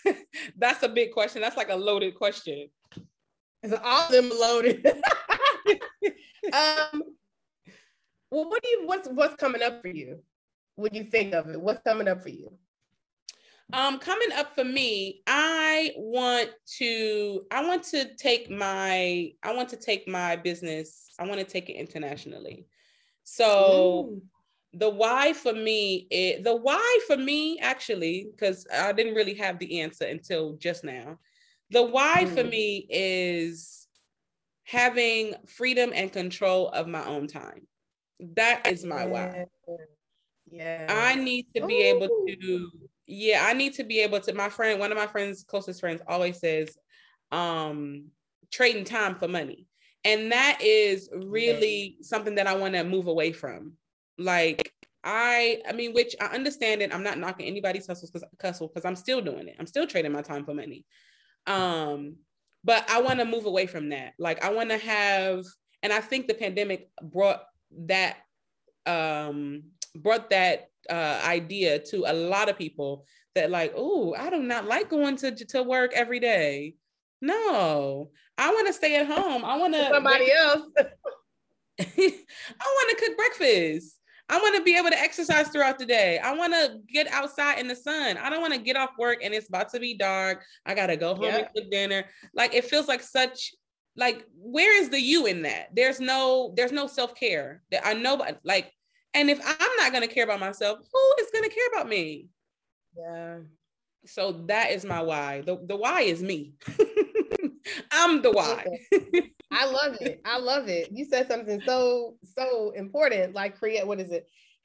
that's a big question. That's like a loaded question. It's all of them loaded. Well, what's coming up for you when you think of it? What's coming up for you? Coming up for me, I want to take my business. I want to take it internationally. So the why for me actually, because I didn't really have the answer until just now. The why for me is having freedom and control of my own time. That is my why. Yeah. I need to be able to, I need to be able to, one of my friends, closest friends always says, trading time for money. And that is really something that I want to move away from. Like, I mean, which I understand it. I'm not knocking anybody's hustle because I'm still doing it. I'm still trading my time for money. But I want to move away from that. Like, I want to have, and I think the pandemic brought that idea to a lot of people that like, oh, I do not like going to work every day. No, I want to stay at home. I want to somebody else. I want to cook breakfast. I want to be able to exercise throughout the day. I want to get outside in the sun. I don't want to get off work and it's about to be dark. I got to go home and cook dinner. Like, it feels like such, like, where is the you in that? There's no self-care that I know, like, and if I'm not going to care about myself, who is going to care about me? Yeah. So that is my why. The why is me. I'm the why. I love it. I love it. You said something so important, like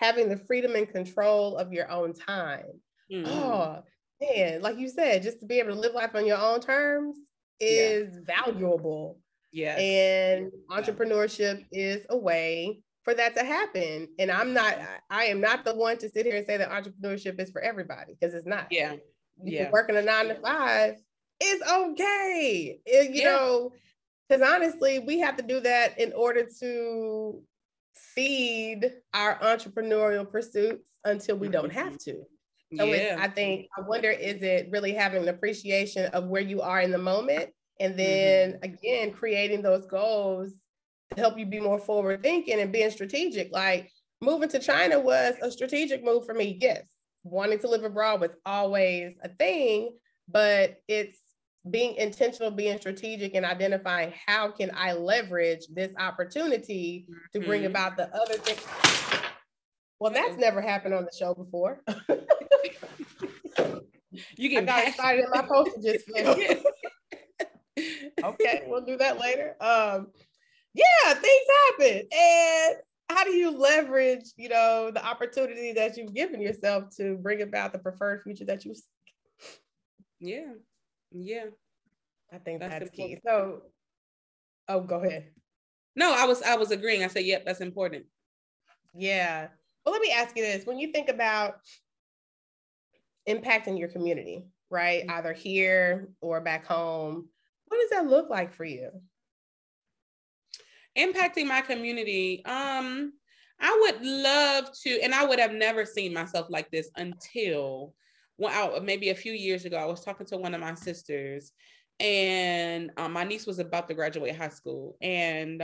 having the freedom and control of your own time. Mm-hmm. Oh man, like you said, just to be able to live life on your own terms is valuable. Yeah. And entrepreneurship is a way for that to happen. And I am not the one to sit here and say that entrepreneurship is for everybody, because it's not. Yeah. You're working a 9 to 5. It's okay. You know, because honestly, we have to do that in order to feed our entrepreneurial pursuits until we don't have to. So I wonder, is it really having an appreciation of where you are in the moment? And then again, creating those goals to help you be more forward thinking and being strategic. Like, moving to China was a strategic move for me. Yes. Wanting to live abroad was always a thing, but it's being intentional, being strategic, and identifying how can I leverage this opportunity to bring about the other thing. Well, that's never happened on the show before. You get excited in my postages. Okay, we'll do that later. Things happen. And how do you leverage, the opportunity that you've given yourself to bring about the preferred future that you seek? Yeah. Yeah, I think that's key. So, go ahead. No, I was agreeing. I said, yep, that's important. Yeah. Well, let me ask you this: when you think about impacting your community, right, either here or back home, what does that look like for you? Impacting my community, I would love to, and I would have never seen myself like this until. Well, maybe a few years ago, I was talking to one of my sisters, and my niece was about to graduate high school. And,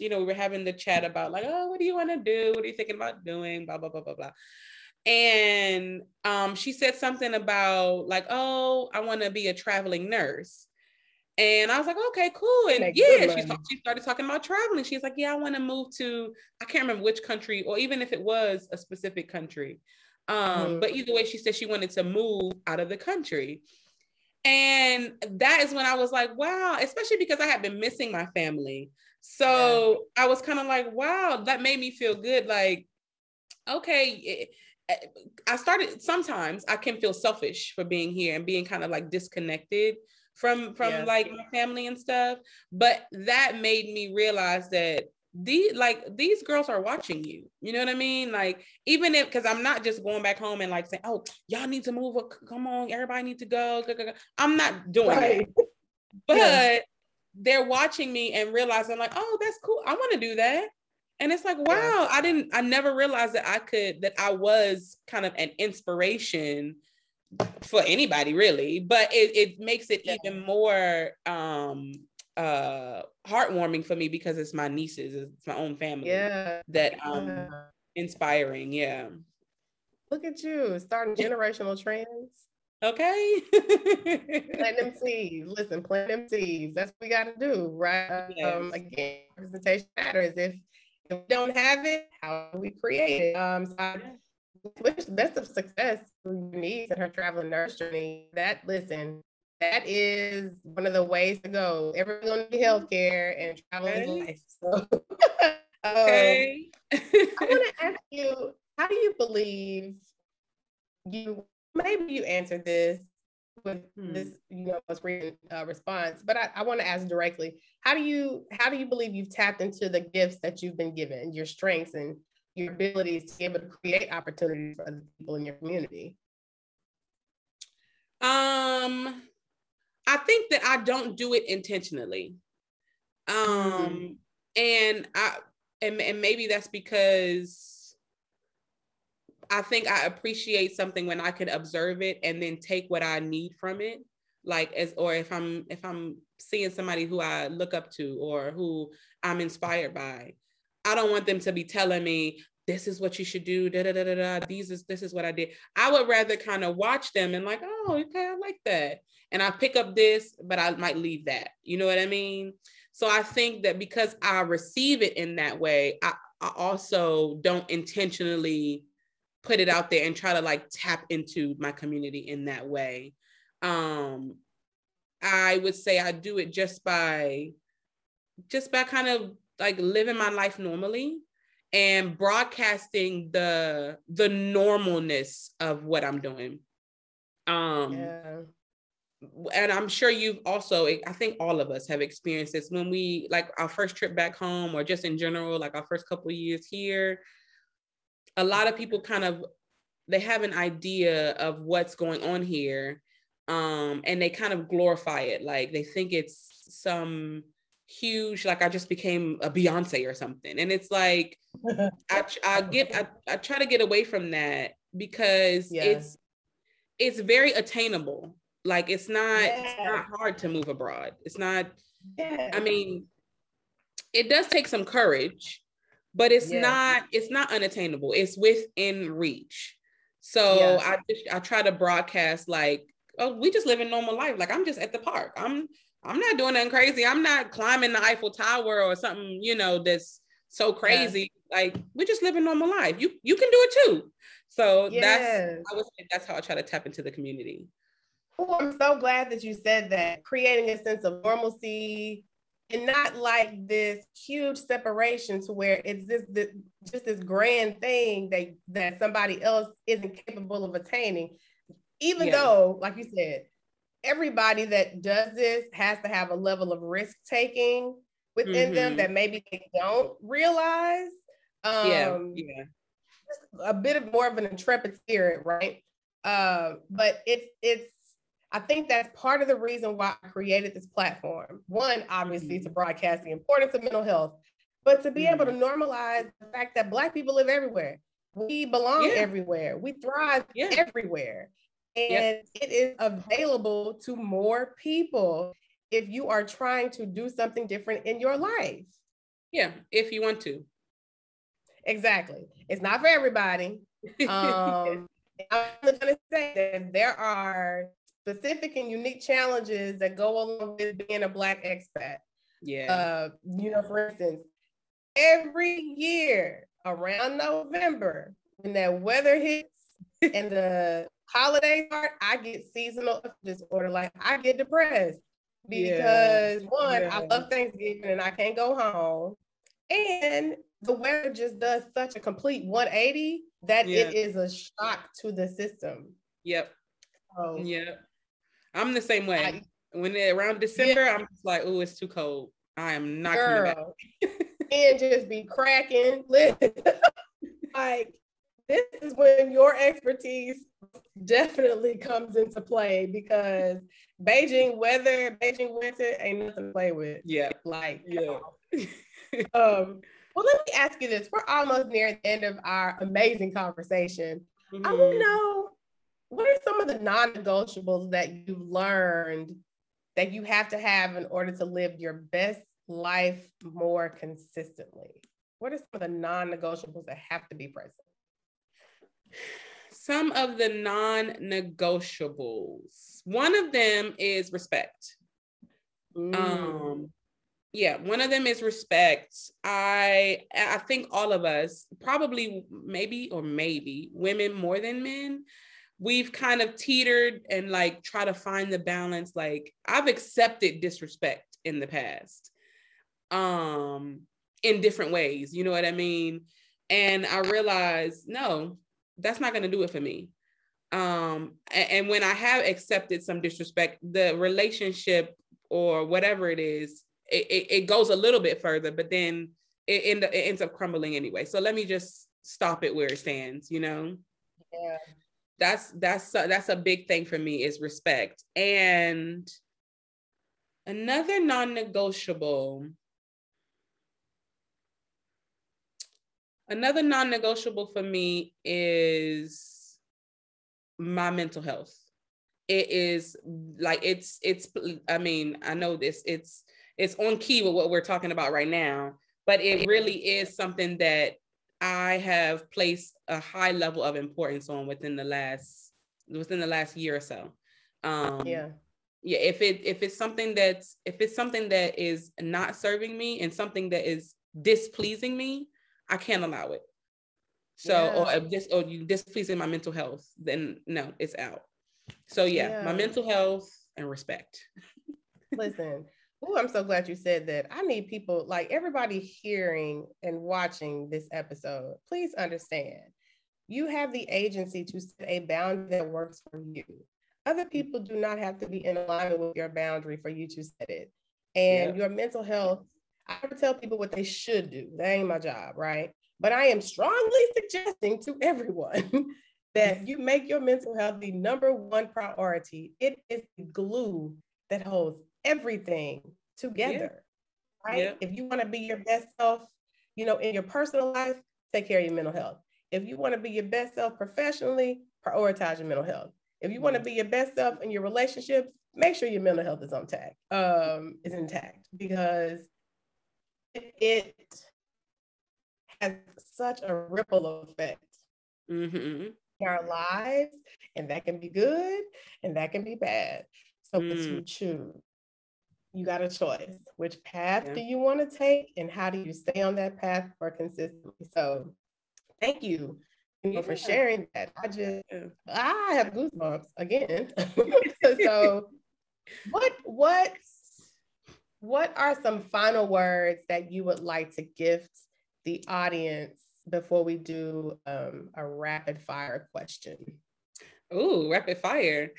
we were having the chat about like, oh, what do you want to do? What are you thinking about doing? Blah, blah, blah, blah, blah. And she said something about like, oh, I want to be a traveling nurse. And I was like, okay, cool. And she started talking about traveling. She's like, I want to move to, I can't remember which country, or even if it was a specific country. But either way, she said she wanted to move out of the country. And that is when I was like, wow, especially because I had been missing my family. So I was kind of like, wow, that made me feel good. Like, okay, sometimes I can feel selfish for being here and being kind of like disconnected from like my family and stuff. But that made me realize that these girls are watching you. You know what I mean? Like, even if, because I'm not just going back home and like saying, oh, y'all need to move. Come on, everybody needs to go. I'm not doing that. But they're watching me and realizing like, oh, that's cool. I want to do that. And it's like, wow, I never realized that I was kind of an inspiration for anybody really. But it makes it even more, heartwarming for me, because it's my nieces, it's my own family that inspiring. Look at you starting generational trends. Okay. Plant them seeds. That's what we got to do, right? Again, representation matters. If we don't have it, how do we create it? So wish best of success for Denise and her traveling nurse journey. That, listen, that is one of the ways to go. Everyone's going to need healthcare, and travel is life. So, okay. I want to ask you, how do you believe you, maybe you answered this with this, you know, most recent response, but I want to ask directly, how do you believe you've tapped into the gifts that you've been given, your strengths and your abilities to be able to create opportunities for other people in your community? I think that I don't do it intentionally. And maybe that's because I think I appreciate something when I can observe it and then take what I need from it. Like, as, or if I'm seeing somebody who I look up to or who I'm inspired by, I don't want them to be telling me, this is what you should do, da da da da da. This is what I did. I would rather kind of watch them and like, oh, okay, I like that. And I pick up this, but I might leave that. You know what I mean? So I think that because I receive it in that way, I also don't intentionally put it out there and try to like tap into my community in that way. I would say I do it just by kind of like living my life normally and broadcasting the normalness of what I'm doing. And I'm sure you've also, I think all of us have experienced this when we, like our first trip back home or just in general, like our first couple of years here, a lot of people kind of, they have an idea of what's going on here. And they kind of glorify it. Like they think it's some huge, like I just became a Beyonce or something. And it's like, I try to get away from that because it's very attainable. Like it's not hard to move abroad. It's not, I mean, it does take some courage, but it's not unattainable. It's within reach. So I try to broadcast like, oh, we just live a normal life. Like I'm just at the park. I'm not doing nothing crazy. I'm not climbing the Eiffel Tower or something, you know, that's so crazy. Yeah. Like we just live a normal life. You can do it too. So I would say that's how I try to tap into the community. Oh, I'm so glad that you said that. Creating a sense of normalcy and not like this huge separation to where it's just this grand thing that somebody else isn't capable of attaining. Even though, like you said, everybody that does this has to have a level of risk taking within them that maybe they don't realize. Just a bit of more of an intrepid spirit, right? But it's. I think that's part of the reason why I created this platform. One, obviously, to broadcast the importance of mental health, but to be able to normalize the fact that Black people live everywhere. We belong everywhere. We thrive everywhere. And it is available to more people if you are trying to do something different in your life. Yeah, if you want to. Exactly. It's not for everybody. I'm going to say that there are specific and unique challenges that go along with being a Black expat. You know, for instance, every year around November, when that weather hits and the holiday part, I get seasonal disorder. Like I get depressed because I love Thanksgiving and I can't go home. And the weather just does such a complete 180 that it is a shock to the system. I'm the same way. Around December, I'm just like, oh, it's too cold. I am not coming back. And just be cracking. Like, this is when your expertise definitely comes into play because Beijing winter ain't nothing to play with. Well, let me ask you this. We're almost near the end of our amazing conversation. I want to know, what are some of the non-negotiables that you've learned that you have to have in order to live your best life more consistently? What are some of the non-negotiables that have to be present? Some of the non-negotiables. One of them is respect. One of them is respect. I think all of us, probably maybe women more than men, we've kind of teetered and like try to find the balance. Like I've accepted disrespect in the past, in different ways, you know what I mean? And I realized, no, that's not going to do it for me. And when I have accepted some disrespect, the relationship or whatever it is, it goes a little bit further, but then it ends up crumbling anyway. So let me just stop it where it stands, you know? Yeah. That's a big thing for me, is respect. And another non-negotiable, for me is my mental health. It is like, it's, I mean, I know this, it's on key with what we're talking about right now, but it really is something that I have placed a high level of importance on within the last year or so. Yeah. If it's something that is not serving me and something that is displeasing me, I can't allow it. Or you displeasing my mental health, then no, it's out. So yeah. My mental health and respect. Listen. Oh, I'm so glad you said that. I need people, like everybody hearing and watching this episode, please understand, you have the agency to set a boundary that works for you. Other people do not have to be in alignment with your boundary for you to set it. And your mental health, I never tell people what they should do. That ain't my job, right? But I am strongly suggesting to everyone that you make your mental health the number one priority. It is the glue that holds everything together, right? Yeah. If you want to be your best self, you know, in your personal life, take care of your mental health. If you want to be your best self professionally, prioritize your mental health. If you want to be your best self in your relationships, make sure your mental health is intact, because it has such a ripple effect in our lives, and that can be good and that can be bad. So what you choose. You got a choice. Which path do you want to take, and how do you stay on that path for consistency? So thank you for sharing that. I have goosebumps again. So what are some final words that you would like to gift the audience before we do a rapid fire question? Ooh, rapid fire.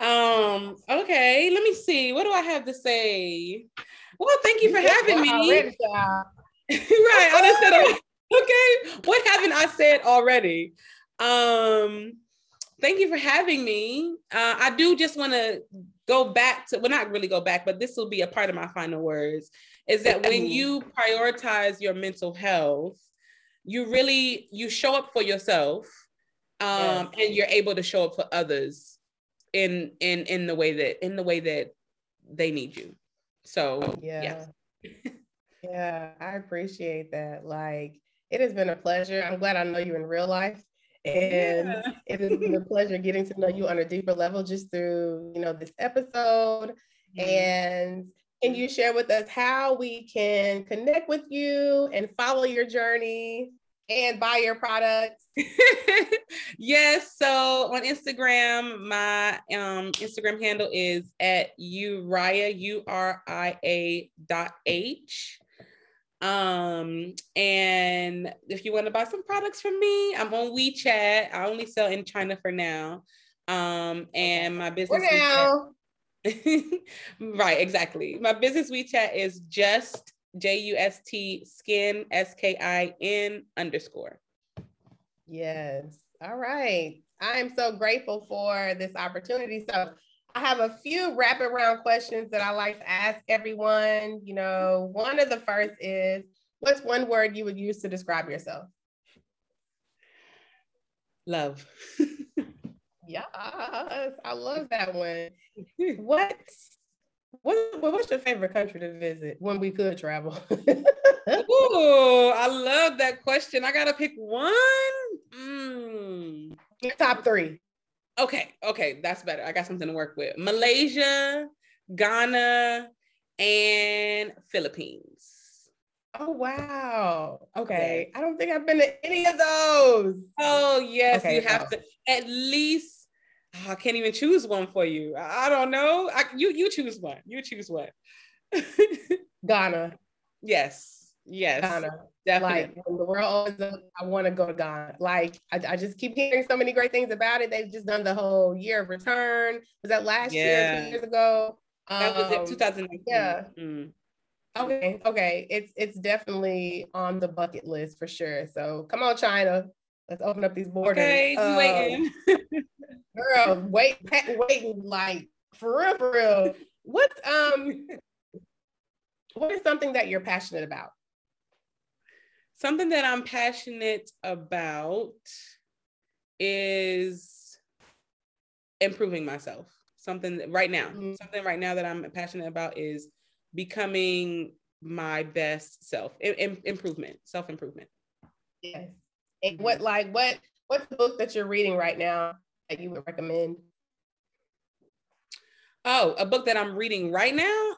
Okay, let me see. What do I have to say? Well, thank you for having me. Already, right. I said, okay, what haven't I said already? Thank you for having me. I do just want to go back to, well, not really go back, but this will be a part of my final words, is that when you prioritize your mental health, you show up for yourself. And you're able to show up for others in the way that they need you. So yeah, I appreciate that. Like, it has been a pleasure. I'm glad I know you in real life, and it has been a pleasure getting to know you on a deeper level just through, you know, this episode. And can you share with us how we can connect with you and follow your journey and buy your products? Yes. So on Instagram, my Instagram handle is at Uriah.h. And if you want to buy some products from me, I'm on WeChat. I only sell in China for now. And my business WeChat... right, exactly. My business WeChat is just JustSkin @skin_. Yes. All right. I am so grateful for this opportunity. So I have a few rapid round questions that I like to ask everyone. You know, one of the first is, what's one word you would use to describe yourself? Love. Yes, I love that one. What's your favorite country to visit when we could travel? Ooh, I love that question. I gotta pick one. Top three. Okay, that's better. I got something to work with. Malaysia, Ghana, and Philippines. Oh wow. Okay, I don't think I've been to any of those. Oh yes, okay, you have to at least I can't even choose one for you. I don't know. You choose one. You choose one. Ghana. Yes. Yes. Ghana. Definitely. Like, when the world opens up, I want to go to Ghana. Like, I just keep hearing so many great things about it. They've just done the whole year of return. Was that last year, 2 years ago? That was it, 2019. Yeah. Mm-hmm. Okay. It's definitely on the bucket list for sure. So come on, China. Let's open up these borders. Okay, waiting. Girl, waiting, like for real. What is something that you're passionate about? Something that I'm passionate about is improving myself. Something right now that I'm passionate about is becoming my best self. Self-improvement. Yes. And what's the book that you're reading right now that you would recommend? Oh, a book that I'm reading right now?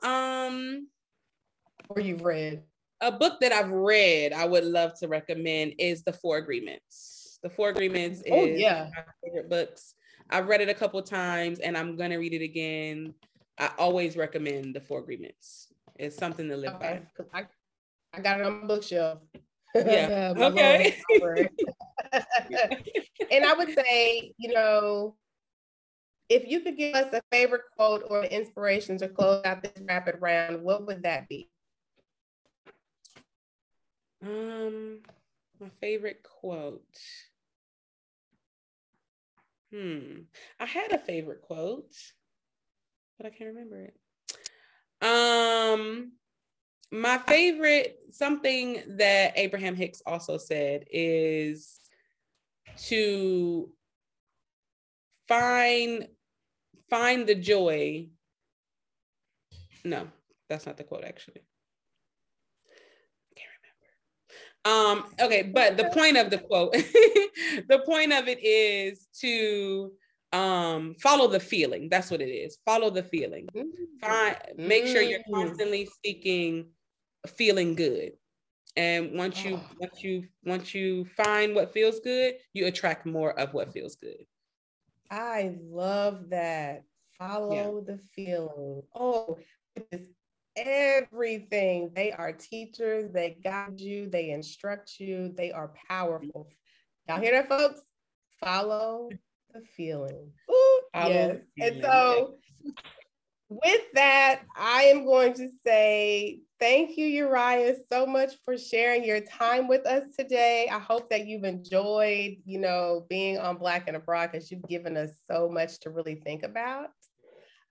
Or you've read? A book that I've read I would love to recommend is The Four Agreements. The Four Agreements is one of my favorite books. I've read it a couple of times and I'm going to read it again. I always recommend The Four Agreements. It's something to live by. I got it on my bookshelf. Yeah. Okay. And I would say, if you could give us a favorite quote or inspiration to close out this rapid round, what would that be? My favorite quote. I had a favorite quote, but I can't remember it. My favorite, something that Abraham Hicks also said, is to find the joy. No, that's not the quote, actually. I can't remember. Okay, but the point of the quote, the point of it is to follow the feeling. That's what it is. Follow the feeling. Make sure you're constantly seeking feeling good, and once you find what feels good, you attract more of what feels good. I love that. Follow the feeling. It's everything. They are teachers. They guide you. They instruct you. They are powerful. Y'all hear that, folks? Follow the feeling. Ooh, yes. And so, with that, I am going to say thank you, Uriah, so much for sharing your time with us today. I hope that you've enjoyed, being on Black and Abroad, because you've given us so much to really think about.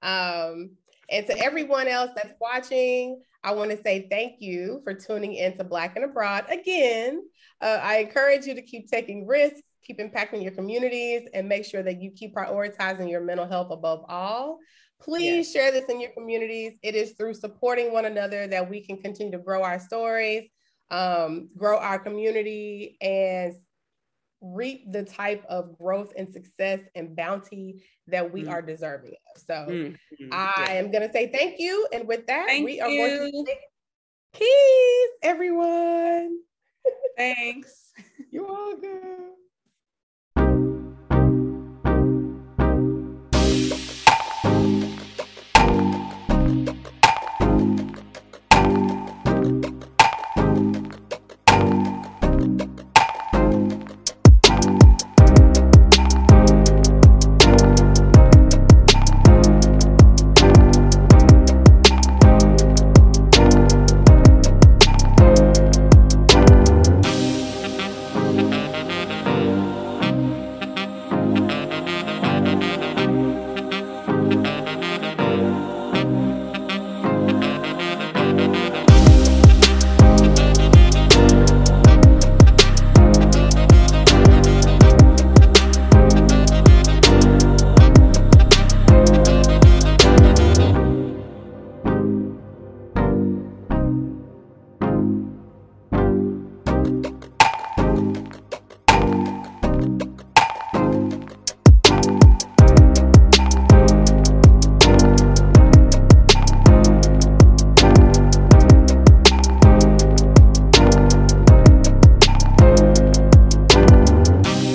And to everyone else that's watching, I want to say thank you for tuning in to Black and Abroad. Again, I encourage you to keep taking risks, keep impacting your communities, and make sure that you keep prioritizing your mental health above all. Please share this in your communities. It is through supporting one another that we can continue to grow our stories, grow our community, and reap the type of growth and success and bounty that we are deserving of. So I am going to say thank you. And with that, we are going to say peace, everyone. Thanks. You're all good.